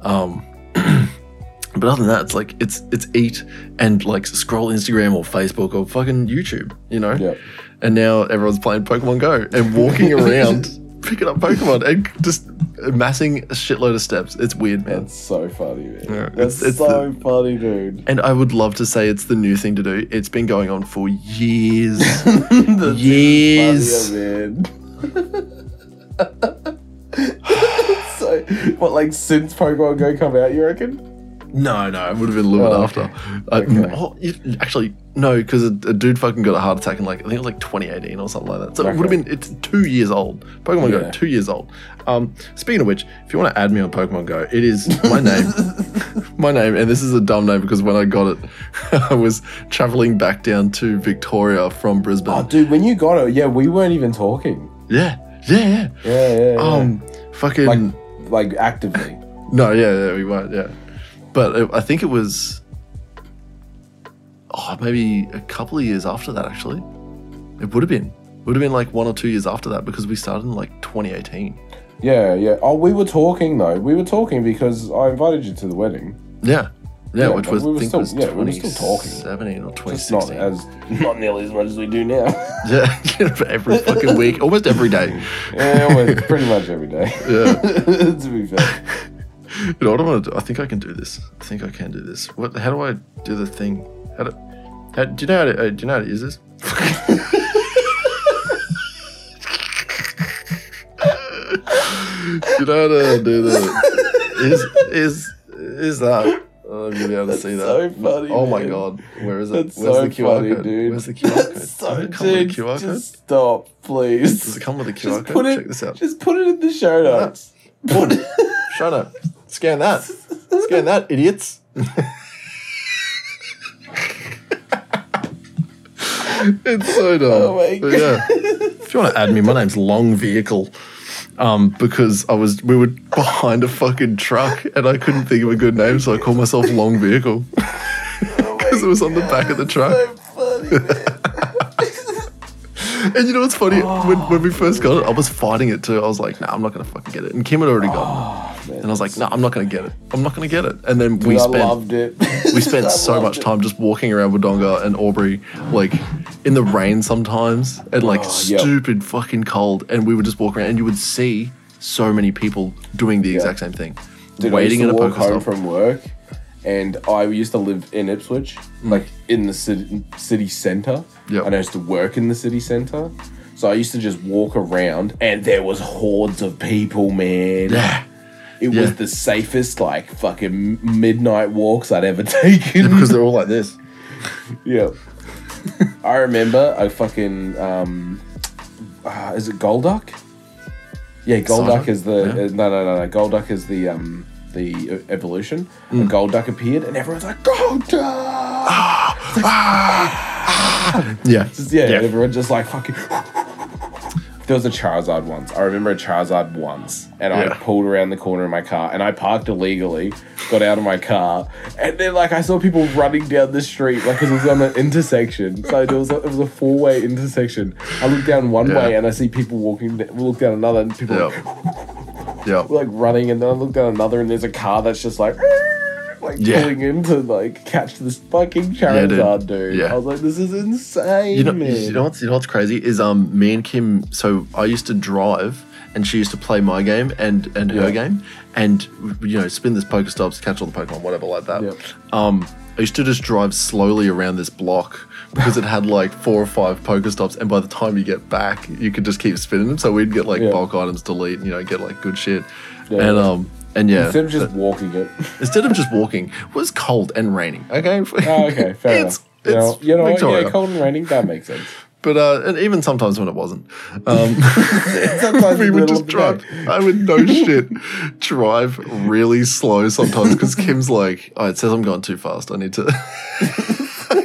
um, but other than that, it's like it's it's eat and like scroll Instagram or Facebook or fucking YouTube, you know. Yeah. And now everyone's playing Pokemon Go and walking around, picking up Pokemon and just amassing a shitload of steps. It's weird, man. That's so funny, man. Yeah, That's it's, it's so the, funny, dude. And I would love to say it's the new thing to do. It's been going on for years. That's years. Even funnier, man. So, what, like since Pokemon Go come out, you reckon? No, no, it would have been a little oh, bit okay. after. Okay. Uh, oh, it, actually, no, because a, a dude fucking got a heart attack in like, I think it was like twenty eighteen or something like that. So okay. it would have been, it's two years old. Pokemon yeah. Go, two years old. Um, speaking of which, if you want to add me on Pokemon Go, it is my name. My name, and this is a dumb name because when I got it, I was traveling back down to Victoria from Brisbane. Oh, dude, when you got it, yeah, we weren't even talking. Yeah, yeah, yeah. Yeah, yeah, yeah. Um, fucking. Like, like actively. No, yeah, yeah, we weren't, yeah. But it, I think it was oh, maybe a couple of years after that, actually. It would have been. It would have been like one or two years after that because we started in like twenty eighteen. Yeah, yeah. Oh, we were talking, though. We were talking because I invited you to the wedding. Yeah. Yeah, yeah which was, we I think still, was yeah, we were still talking. twenty seventeen or twenty sixteen. Just not, as, not nearly as much as we do now. Yeah, every fucking week. Almost every day. Yeah, almost, pretty much every day. Yeah. To be fair. You know what I want to do? I think I can do this. I think I can do this. What? How do I do the thing? How do? How, do you know how to? Uh, do you know how to use this? Do you know how to do that? Is is is that? I'm gonna be able to see that. So funny, oh my man. God, where is it? That's Where's so the Q R funny, code? Dude. Where's the Q R code? That's so Does it come dude, with a Q R just code? Stop, please. Does it come with a Q R just code? Put it, Check this out. Just put it in the show notes. Put it. Show notes. Scan that. Scan that, idiots. It's so dumb. Oh my God. Yeah. If you want to add me, my name's Long Vehicle. Um, because I was we were behind a fucking truck and I couldn't think of a good name, so I called myself Long Vehicle. Because oh it was on God. the back of the truck. That's so funny, man. And you know what's funny? Oh, when when we first got it, I was fighting it too. I was like, nah, I'm not gonna fucking get it. And Kim had already gotten it. Man, and I was like, no, nah, I'm not going to get it. I'm not going to get it. And then we spent, I loved it. we spent so much time just walking around Wodonga and Albury, like in the rain sometimes and like oh, stupid yep. fucking cold. And we would just walk around and you would see so many people doing the yeah. exact same thing. Dude, waiting in a Pokestop. I used to walk home from work and I used to live in Ipswich, mm. like in the city, city centre. Yep. And I used to work in the city centre. So I used to just walk around and there was hordes of people, man. Yeah. It yeah. was the safest, like, fucking midnight walks I'd ever taken. Yeah, because they're all like this. Yeah. I remember a fucking, um, uh, is it Golduck? Yeah, Golduck Sarah? is the, yeah. uh, no, no, no, no, Golduck is the, um, the evolution. Mm. And Golduck appeared and everyone's like, Golduck! Ah, like, ah, ah. Yeah. Just, yeah. Yeah, everyone just like fucking... There was a Charizard once. I remember a Charizard once, and yeah. I pulled around the corner of my car, and I parked illegally, got out of my car, and then like I saw people running down the street, like because it was on an intersection. So there was a, it was a four way intersection. I look down one yeah. way, and I see people walking. Look down another, and people yep. like, yep. like running, and then I look down another, and there's a car that's just like. Like yeah. pulling in to like catch this fucking Charizard, yeah, dude. dude. Yeah. I was like, this is insane, you know, man. You know, what's, you know what's crazy is um me and Kim. So I used to drive, and she used to play my game and and yeah. her game, and you know, spin this Pokestops, catch all the Pokemon, whatever like that. Yeah. Um, I used to just drive slowly around this block because it had like four or five Pokestops, and by the time you get back, you could just keep spinning them. So we'd get like yeah. bulk items, delete, and, you know, get like good shit, yeah, and yeah. um. And yeah, instead of just that, walking it, instead of just walking, it was cold and raining. Okay, oh, okay, fair it's, enough. It's no, you know, Victoria. Yeah, cold and raining. That makes sense. But uh, and even sometimes when it wasn't, um, we would just drive. I would no shit drive really slow sometimes because Kim's like, oh, it says I'm going too fast. I need to. I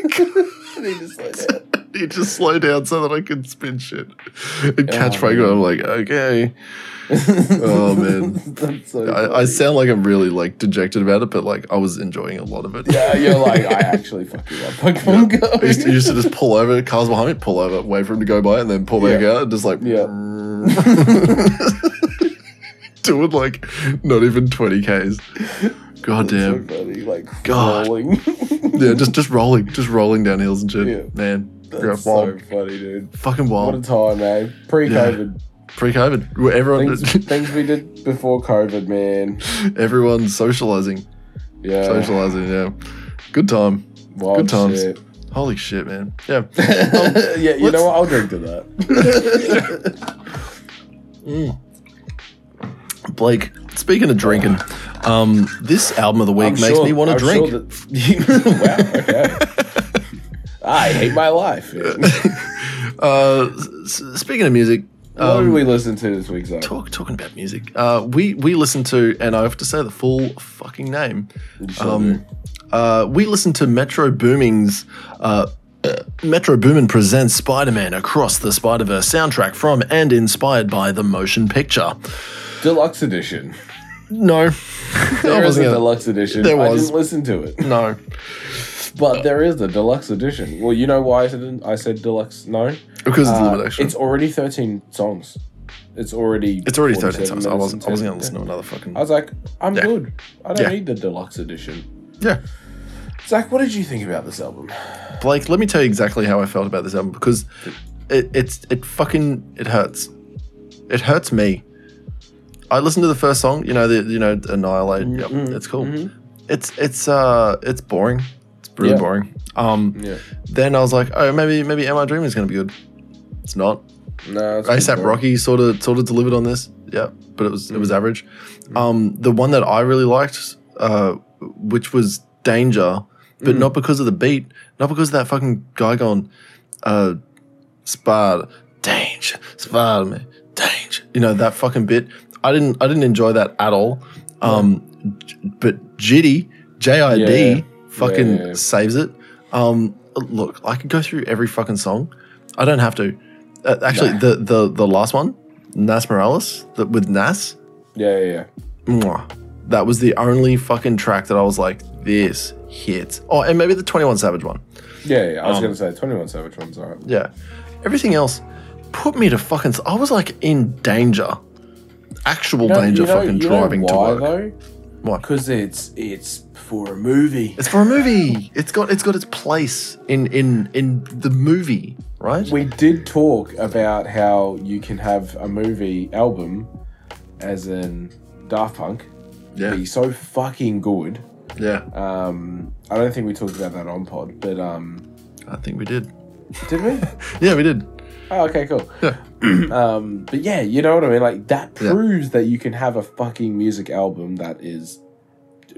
need to slow down. I need to slow down so that I can spin shit and catch oh, Frank. I'm like, okay. Oh man, that's so I, I sound like I'm really like dejected about it, but like I was enjoying a lot of it. Yeah, you're like I actually fucking love Pokemon yeah. Go. I used, to, I used to just pull over, cars behind me, pull over, wait for him to go by, and then pull back yeah. out, and just like yeah, do it like not even twenty kays. God damn, so funny, like God. rolling. Yeah, just just rolling, just rolling down hills and shit, yeah. man. That's wild. So funny, dude. Fucking wild. What a time, man. Pre-COVID. Yeah. Pre-COVID, everyone things, did. Things we did before COVID, man. Everyone socializing, yeah, socializing, yeah. Good time, wild good times. Shit. Holy shit, man. Yeah, um, yeah. You know what? I'll drink to that. mm. Blake, speaking of drinking, Um, this album of the week I'm makes sure, me want to drink. Sure that, wow, okay. I hate my life. uh, speaking of music, um, what did we listen to this week, Zach? Talk, talking about music, uh, we we listened to, and I have to say the full fucking name. Sure um, uh, we listened to Metro Booming's. Uh, Uh, Metro Boomin presents Spider-Man Across the Spider-Verse soundtrack from and inspired by the motion picture. Deluxe edition. No. There was a deluxe edition. There was. I didn't listen to it. No. But there is the deluxe edition. Well, you know why I said, I said deluxe? No. Because it's uh, limited edition. It's already thirteen songs. It's already It's already thirteen songs. I wasn't I wasn't going to listen yeah. to another fucking... I was like, I'm yeah. good. I don't yeah. need the deluxe edition. Yeah. Zach, what did you think about this album? Blake, let me tell you exactly how I felt about this album because it it's, it fucking it hurts. It hurts me. I listened to the first song, you know, the you know Annihilate. Yep, mm-hmm. It's cool. Mm-hmm. It's it's uh it's boring. It's really yeah. boring. Um, yeah. Then I was like, oh, maybe maybe Am I Dreaming is going to be good. It's not. No. It's ASAP Rocky sort of sort of delivered on this. Yeah, but it was mm-hmm. it was average. Mm-hmm. Um, the one that I really liked, uh, which was Danger. But mm. not because of the beat, not because of that fucking guy going, uh, Spider, danger, Spider Man, danger. You know that fucking bit. I didn't, I didn't enjoy that at all. Um, yeah. But Jiddy, J I D, fucking yeah, yeah, yeah. saves it. Um, look, I could go through every fucking song. I don't have to. Uh, actually, nah. the, the the last one, Nas Morales, that with Nas. Yeah, yeah, yeah. Mwah. That was the only fucking track that I was like, this hits. Oh, and maybe the twenty-one Savage one. Yeah, yeah. I was um, going to say, twenty-one Savage one's all right. Yeah. Everything else put me to fucking... I was like in danger. Actual you know, danger you know, fucking you driving know why, to work. Though? Why? Because it's it's for a movie. It's for a movie. It's got it's got its place in, in, in the movie, right? We did talk about how you can have a movie album, as in Daft Punk, yeah. be so fucking good. Yeah. Um, I don't think we talked about that on pod, but um, I think we did. Did we? Yeah, we did. Oh, okay, cool. Yeah. um, but yeah, you know what I mean? Like that proves yeah. that you can have a fucking music album that is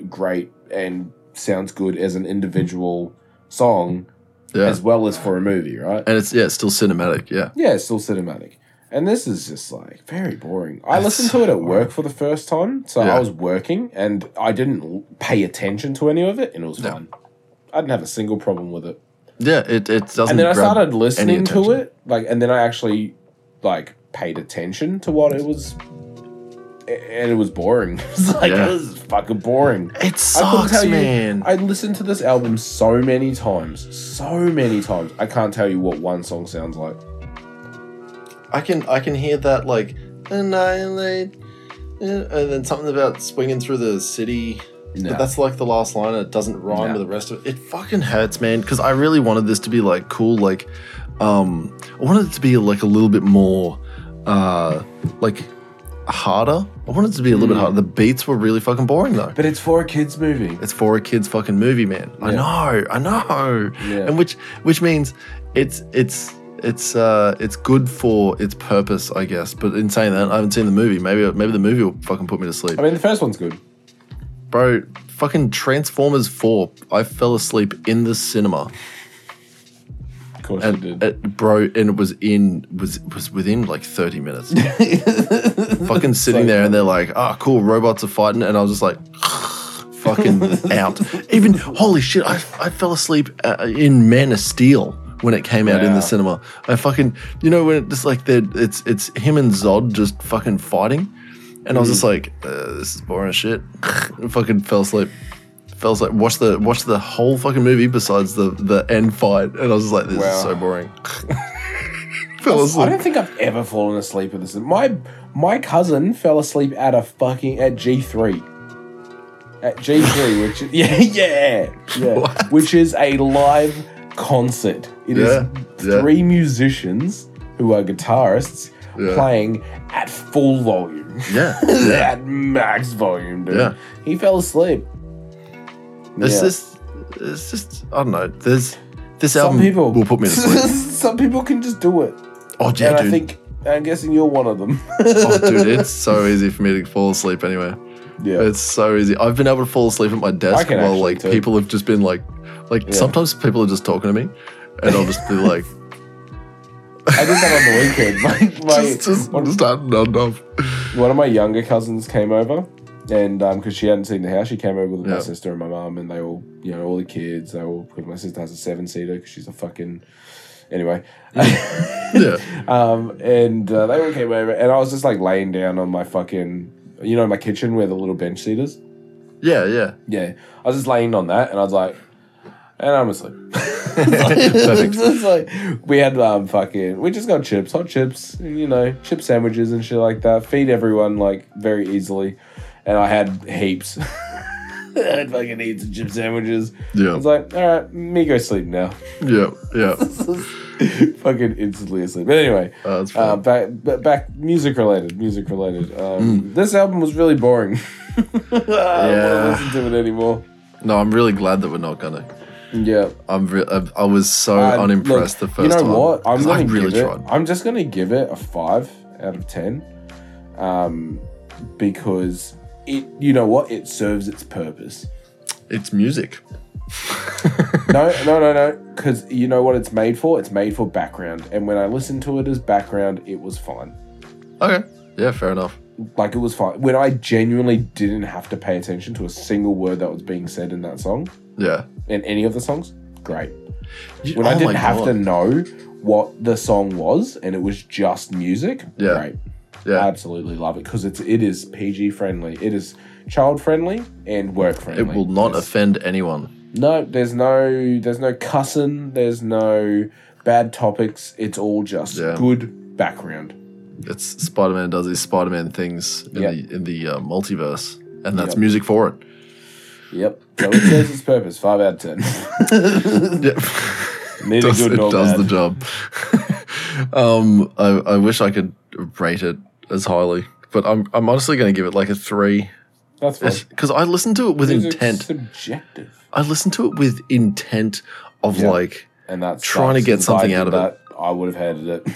great and sounds good as an individual song yeah. as well as for a movie, right? And it's yeah, it's still cinematic, yeah. Yeah, it's still cinematic. And this is just like very boring. I That's listened to it at work for the first time. So yeah. I was working and I didn't pay attention to any of it and it was no. fun. I didn't have a single problem with it. Yeah, it, it doesn't. And then I started listening to it. Like and then I actually like paid attention to what it was and it was boring. It was like yeah. it was fucking boring. It sucks, I tell man. You, I listened to this album so many times. So many times. I can't tell you what one song sounds like. I can I can hear that like annihilate, and then something about swinging through the city. No. But that's like the last line. And it doesn't rhyme no. with the rest of it. It fucking hurts, man. Because I really wanted this to be like cool. Like, um, I wanted it to be like a little bit more, uh, like harder. I wanted it to be a little mm. bit harder. The beats were really fucking boring though. But it's for a kids movie. It's for a kids fucking movie, man. Yeah. I know, I know. Yeah. And which which means it's it's. It's uh, it's good for its purpose, I guess. But in saying that, I haven't seen the movie. Maybe maybe the movie will fucking put me to sleep. I mean, the first one's good. Bro, fucking Transformers four. I fell asleep in the cinema. Of course and, you did. It, bro, and it was in was was within like thirty minutes. Fucking sitting so there, and they're like, ah, oh, cool, robots are fighting. And I was just like... fucking out. Even, holy shit, I, I fell asleep in Man of Steel. When it came out yeah. in the cinema, I fucking, you know, when it just like it's it's him and Zod just fucking fighting, and mm. I was just like, uh, this is boring as shit. And fucking fell asleep, fell asleep. Watched the watched the whole fucking movie besides the the end fight, and I was just like, this wow. is so boring. Fell asleep. I don't think I've ever fallen asleep at this. My my cousin fell asleep at a fucking at G three. At G three, which is, yeah yeah yeah, which is a live. Concert. It yeah, is three yeah. musicians who are guitarists yeah. playing at full volume. Yeah, yeah. At max volume, dude. Yeah. He fell asleep. It's yeah. just, it's just, I don't know. There's this some album people, will put me to sleep. Some people can just do it. Oh, yeah, and dude. I think I'm guessing you're one of them. Oh, dude, it's so easy for me to fall asleep anyway. Yeah. It's so easy. I've been able to fall asleep at my desk while like too. people have just been like, like yeah. sometimes people are just talking to me and I'll just be like. I did that on the weekend. My, my, just just one, starting on off. One of my younger cousins came over and because um, she hadn't seen the house, she came over with yeah. my sister and my mum and they all, you know, all the kids, they all, because my sister has a seven-seater because she's a fucking... Anyway, yeah, um, and uh, they all came over, and I was just like laying down on my fucking, you know, my kitchen where the little bench seat is. Yeah, yeah, yeah. I was just laying on that, and I was like, and I'm asleep. Perfect. It's like we had um, fucking, we just got chips, hot chips, you know, chip sandwiches and shit like that. Feed everyone like very easily, and I had heaps. I had fucking eat some chip sandwiches. Yeah. I was like, all right, me go sleep now. Yeah, yeah. Fucking instantly asleep. But anyway, uh, uh, back, back, music related, music related. Um, mm. This album was really boring. I don't yeah. want to listen to it anymore. No, I'm really glad that we're not gonna. Yeah. I'm. Re- I was so uh, unimpressed look, the first time. You know time, what? I'm gonna I really give it, tried. I'm just gonna give it a five out of ten, um, because. It, you know what? It serves its purpose. It's music. no, no, no, no. Because you know what it's made for? It's made for background. And when I listened to it as background, it was fine. Okay. Yeah, fair enough. Like, it was fine. When I genuinely didn't have to pay attention to a single word that was being said in that song. Yeah. In any of the songs, great. When oh I didn't have to know what the song was and it was just music, yeah. great. Yeah. I absolutely love it because it's it is P G friendly. It is child friendly and work friendly. It will not there's, offend anyone. No, there's no there's no cussing, there's no bad topics. It's all just yeah. good background. It's Spider-Man does his Spider-Man things in yep. the in the uh, multiverse, and that's yep. music for it. Yep. So it serves its purpose. Five out of ten. Yep. Neither does, good nor bad. It does the job. um, I I wish I could rate it as highly, but I'm I'm honestly going to give it like a three. That's fine. Because I listened to it with These intent. Subjective. I listened to it with intent of yeah. like and that's trying to get something out of that, it. I would have hated it.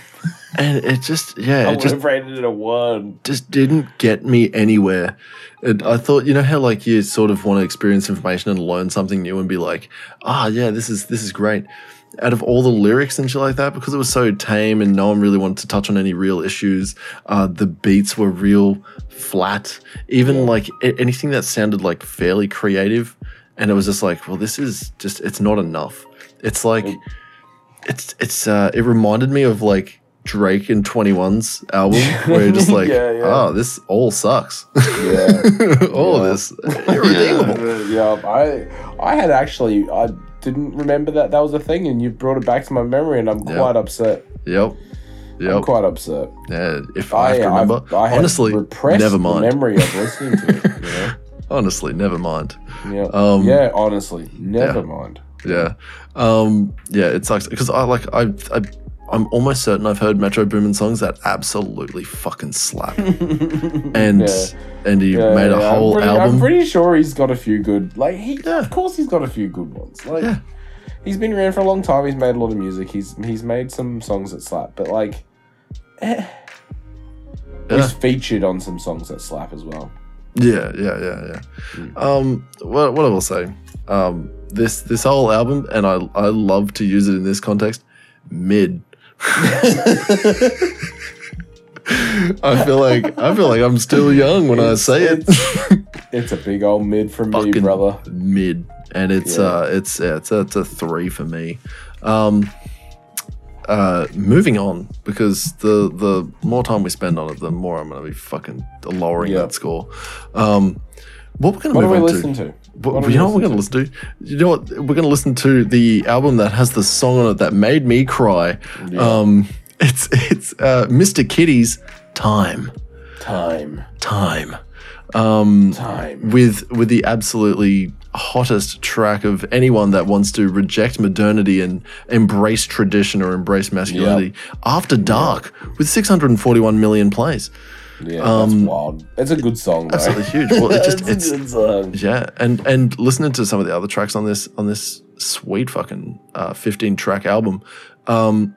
And it just yeah, I would have rated it a one. Just didn't get me anywhere. It, I thought, you know how like you sort of want to experience information and learn something new and be like, ah, oh, yeah, this is this is great. Out of all the lyrics and shit like that, because it was so tame and no one really wanted to touch on any real issues, uh, the beats were real flat. Even yeah. like a- anything that sounded like fairly creative, and it was just like, well, this is just, it's not enough. It's like, yeah. it's it's uh, it reminded me of like Drake and twenty-one's album, where you're just like, yeah, yeah. oh, this all sucks. Yeah, all yeah. of this irredeemable. Yeah. yeah, I I had actually I. didn't remember that that was a thing, and you brought it back to my memory, and I'm yep. quite upset. Yep, yep. I'm quite upset. Yeah, if I, I have to remember, I, I honestly, never mind. The memory of listening to it. You know? Honestly, never mind. Yeah, um, yeah. Honestly, never yeah. mind. Yeah, um, yeah. It sucks because I like I, I I'm almost certain I've heard Metro Boomin songs that absolutely fucking slap, and yeah. and he yeah, made a yeah, whole I'm pretty, album. I'm pretty sure he's got a few good, like he, yeah. of course he's got a few good ones. Like yeah. he's been around for a long time. He's made a lot of music. He's he's made some songs that slap, but like, eh. yeah. he's featured on some songs that slap as well. Yeah, yeah, yeah, yeah. Mm. Um, what what I will say, um, this this whole album, and I I love to use it in this context. Mid. I feel like I feel like I'm still young when it's, I say it. It's, it's a big old mid for me, fucking brother. Mid, and it's yeah. uh, it's yeah, it's, a, it's a three for me. Um, uh, moving on, because the the more time we spend on it, the more I'm gonna be fucking lowering yep. that score. Um, what we're gonna what move on listen to? to? What, you know what we're going to listen to? You know what? We're going to listen to the album that has the song on it that made me cry. Yeah. Um, it's it's uh, Mister Kitty's Time. Time. Time. Um, Time. With, with the absolutely hottest track of anyone that wants to reject modernity and embrace tradition or embrace masculinity. Yep. After Dark yep. with six hundred forty-one million plays. Yeah, um, that's wild. It's a good song, though. Absolutely huge. Well, it just, it's, it's a good song. Yeah, and and listening to some of the other tracks on this on this sweet fucking uh, fifteen-track album, um,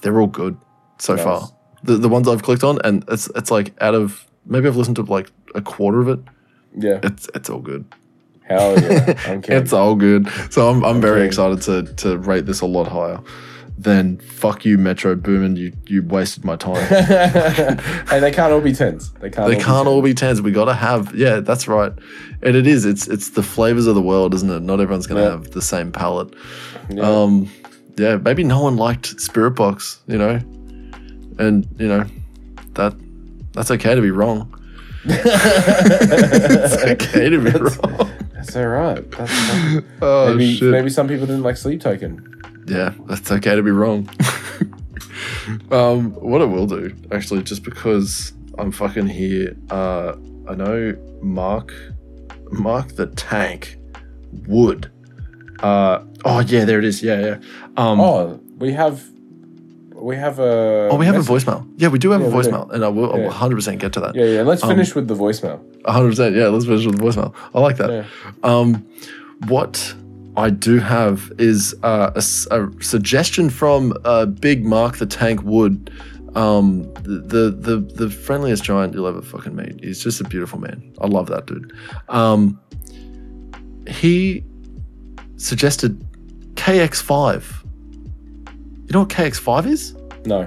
they're all good so nice. far. The the ones I've clicked on, and it's it's like out of maybe I've listened to like a quarter of it. Yeah. It's it's all good. Hell yeah. I'm kidding. It's all good. So I'm I'm, I'm very kidding. excited to to rate this a lot higher. Then fuck you, Metro Boomin. You you wasted my time. Hey, they can't all be tens. They can't. They all can't be all be tens. We gotta have. Yeah, that's right. And it is. It's it's the flavors of the world, isn't it? Not everyone's gonna yeah. have the same palate. Yeah. Um, yeah. Maybe no one liked Spirit Box. You know, and you know that that's okay to be wrong. It's okay to be that's, wrong. That's all right. That's, that's, oh maybe, shit. Maybe some people didn't like Sleep Token. Yeah, that's okay to be wrong. um, what I will do, actually, just because I'm fucking here, uh, I know Mark, Mark the Tank Wood. Uh, oh yeah, there it is. Yeah, yeah. Um, oh, we have, we have a. Oh, we have message. a voicemail. Yeah, we do have yeah, a voicemail, and I will yeah. one hundred percent get to that. Yeah, yeah. Let's finish um, with the voicemail. one hundred percent. Yeah, let's finish with the voicemail. I like that. Yeah. Um, what? I do have is uh, a, a suggestion from uh, Big Mark the Tank Wood, um, the, the the friendliest giant you'll ever fucking meet. He's just a beautiful man. I love that dude. Um, he suggested K X five. You know what K X five is? No.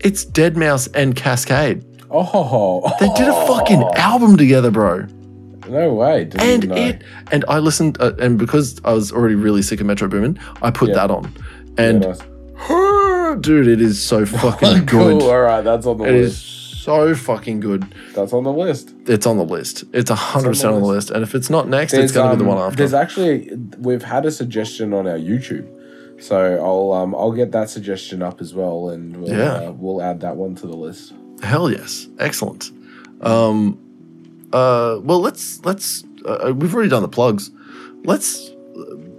It's Deadmau5 and Cascade. Oh. They did a fucking album together, bro. No way. And it, and I listened, uh, and because I was already really sick of Metro Boomin, I put yeah. that on. And, yeah, nice. Dude, it is so fucking good. Cool. All right, that's on the it list. It is so fucking good. That's on the list. It's on the list. It's one hundred percent on the list. On the list. And if it's not next, there's, it's going to um, be the one after. There's actually, we've had a suggestion on our YouTube. So I'll um, I'll get that suggestion up as well, and we'll, yeah. uh, we'll add that one to the list. Hell yes. Excellent. Um, Uh, well, let's let's uh, we've already done the plugs. Let's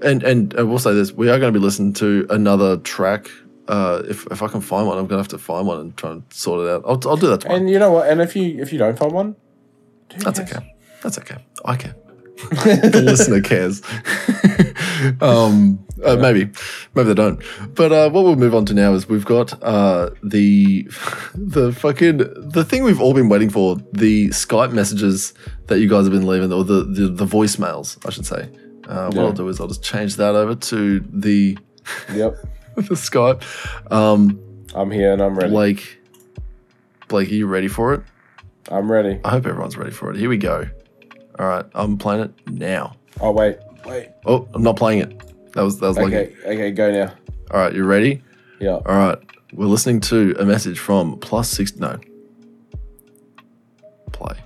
and and we'll say this: we are going to be listening to another track. Uh, if if I can find one, I'm going to have to find one and try and sort it out. I'll I'll do that tomorrow. And you know what? And if you if you don't find one, that's cares? okay. That's okay. I care. The listener cares. um, uh, maybe maybe they don't. But uh, what we'll move on to now is we've got uh, the the fucking the thing we've all been waiting for, the Skype messages that you guys have been leaving, or the the, the voicemails I should say. Uh, what yeah. I'll do is I'll just change that over to the yep the Skype. Um, I'm here and I'm ready. Blake, Blake, are you ready for it? I'm ready. I hope everyone's ready for it. Here we go. All right, I'm playing it now. Oh wait, wait. Oh, I'm not playing it. That was that was like okay. Okay, go now. All right, you ready? Yeah. All right, we're listening to a message from plus six. No. Play.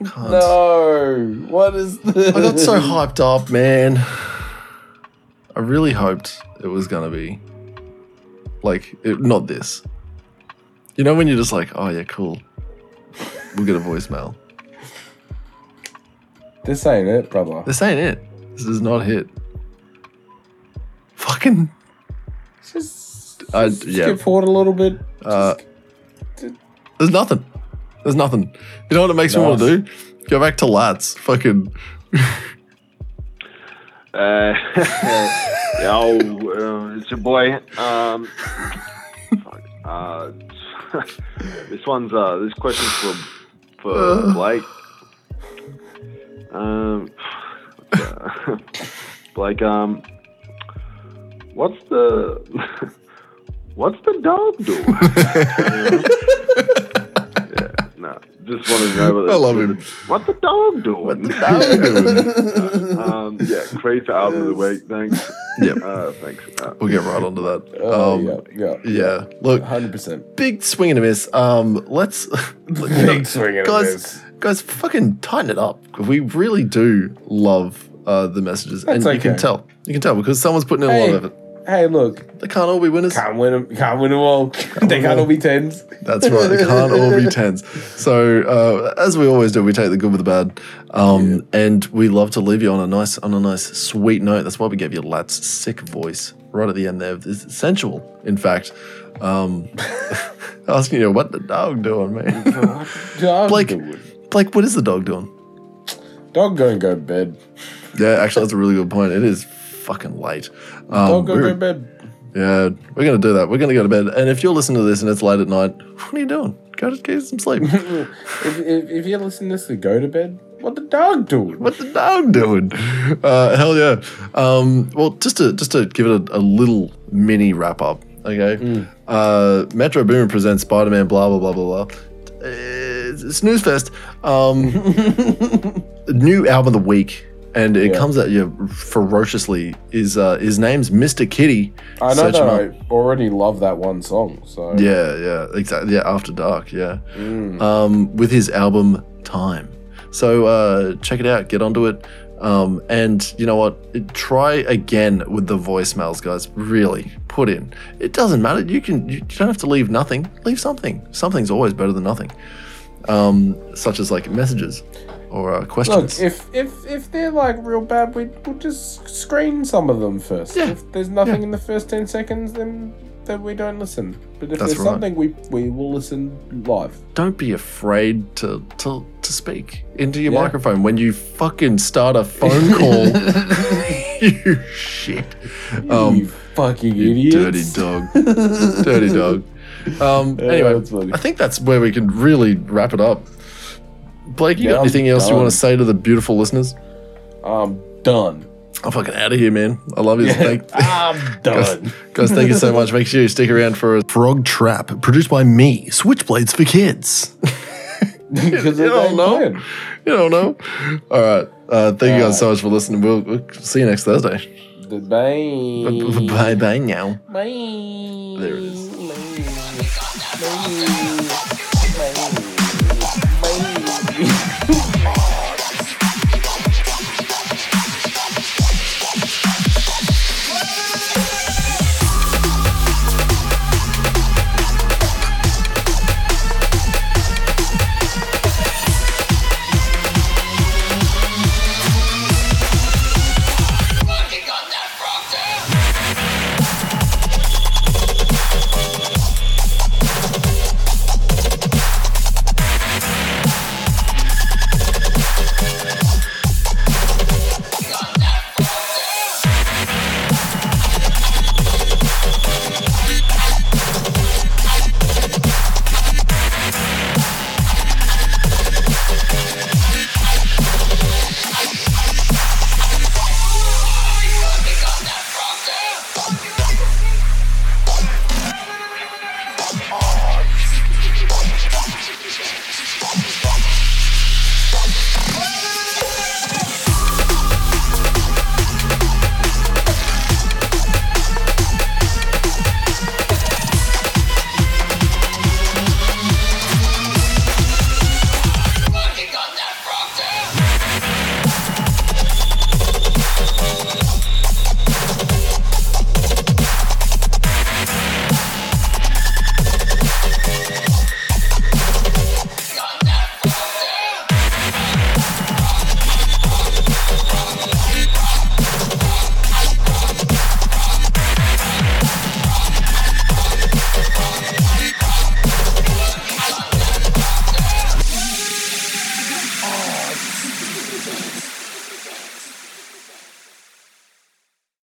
No. What is this? I got so hyped up, man. I really hoped it was gonna be like it, not this. You know when you're just like, oh yeah, cool. We'll get a voicemail. This ain't it, brother. This ain't it. This is not it. Fucking. Just, just I, skip yeah. forward a little bit. Uh, just... There's nothing. There's nothing. You know what it makes nice. me want to do? Go back to Lats. Fucking. uh, yo, uh, it's your boy. Um, fuck. Uh, this one's uh, this question's for for uh, Blake. Um, uh, Blake, um, what's the what's the dog doing? yeah, no, just wanted to know what. I love him. What's the dog doing? What's the dog doing? uh, um, yeah, Creed's album of the week. Thanks. Yeah, uh, thanks. Uh, we'll get right onto that. Uh, um, yeah, yeah, yeah. Look, one hundred percent. Big swing and a miss. Um, let's big you know, swing and guys, a miss. Guys, fucking tighten it up. We really do love uh, the messages, That's and okay. you can tell. You can tell because someone's putting in hey, a lot of effort. Hey, look, they can't all be winners. Can't win them. Can't win them all. Can't they can't all. all be tens. That's right. They can't all be tens. So uh, as we always do, we take the good with the bad. Um, yeah. And we love to leave you on a nice, on a nice, sweet note. That's why we gave you Lat's sick voice right at the end there. It's sensual, in fact. Um, asking you, what the dog doing, man? Dog Blake, doing? Blake, what is the dog doing? Dog going go to bed. Yeah, actually, that's a really good point. It is fucking late. Um, dog go to bed. Yeah, we're going to do that. We're going to go to bed. And if you're listening to this and it's late at night, what are you doing? Go to get some sleep. if, if, if you're listening to this to go to bed, what the dog doing? What the dog doing? Uh, hell yeah. Um, well, just to just to give it a, a little mini wrap up, okay? Mm. Uh, Metro Boomin presents Spider-Man, blah, blah, blah, blah, blah. Uh, snooze fest. Um, new album of the week. And it yeah. comes at you ferociously. Is uh, his name's Mister Kitty. I know that I already love that one song. So yeah, yeah, exactly. Yeah, After Dark. Yeah, mm. um, with his album Time. So uh, check it out. Get onto it. Um, and you know what? Try again with the voicemails, guys. Really put in. It doesn't matter. You can. You don't have to leave nothing. Leave something. Something's always better than nothing. Um, such as like messages. Or uh, questions. Look, if, if if they're like real bad, we, we'll just screen some of them first. Yeah. If there's nothing yeah. in the first ten seconds, then then we don't listen. But if That's there's right. something, we we will listen live. Don't be afraid to to, to speak into your yeah. microphone when you fucking start a phone call. You shit. Um, you fucking idiots. You dirty dog. Dirty dog. Um, yeah, anyway, I think that's where we can really wrap it up. Blake, you yeah, got anything I'm else done. you want to say to the beautiful listeners? I'm done. I'm fucking out of here, man. I love you. Yeah, thank- I'm done. guys, guys, thank you so much. Make sure you stick around for a Frog Trap produced by me, Switchblades for Kids. you, you don't know. Plan. You don't know. All right. Uh, thank All you guys right. so much for listening. We'll, we'll see you next Thursday. Bye. Bye bye now. Bye. There it is. Bye. Bye.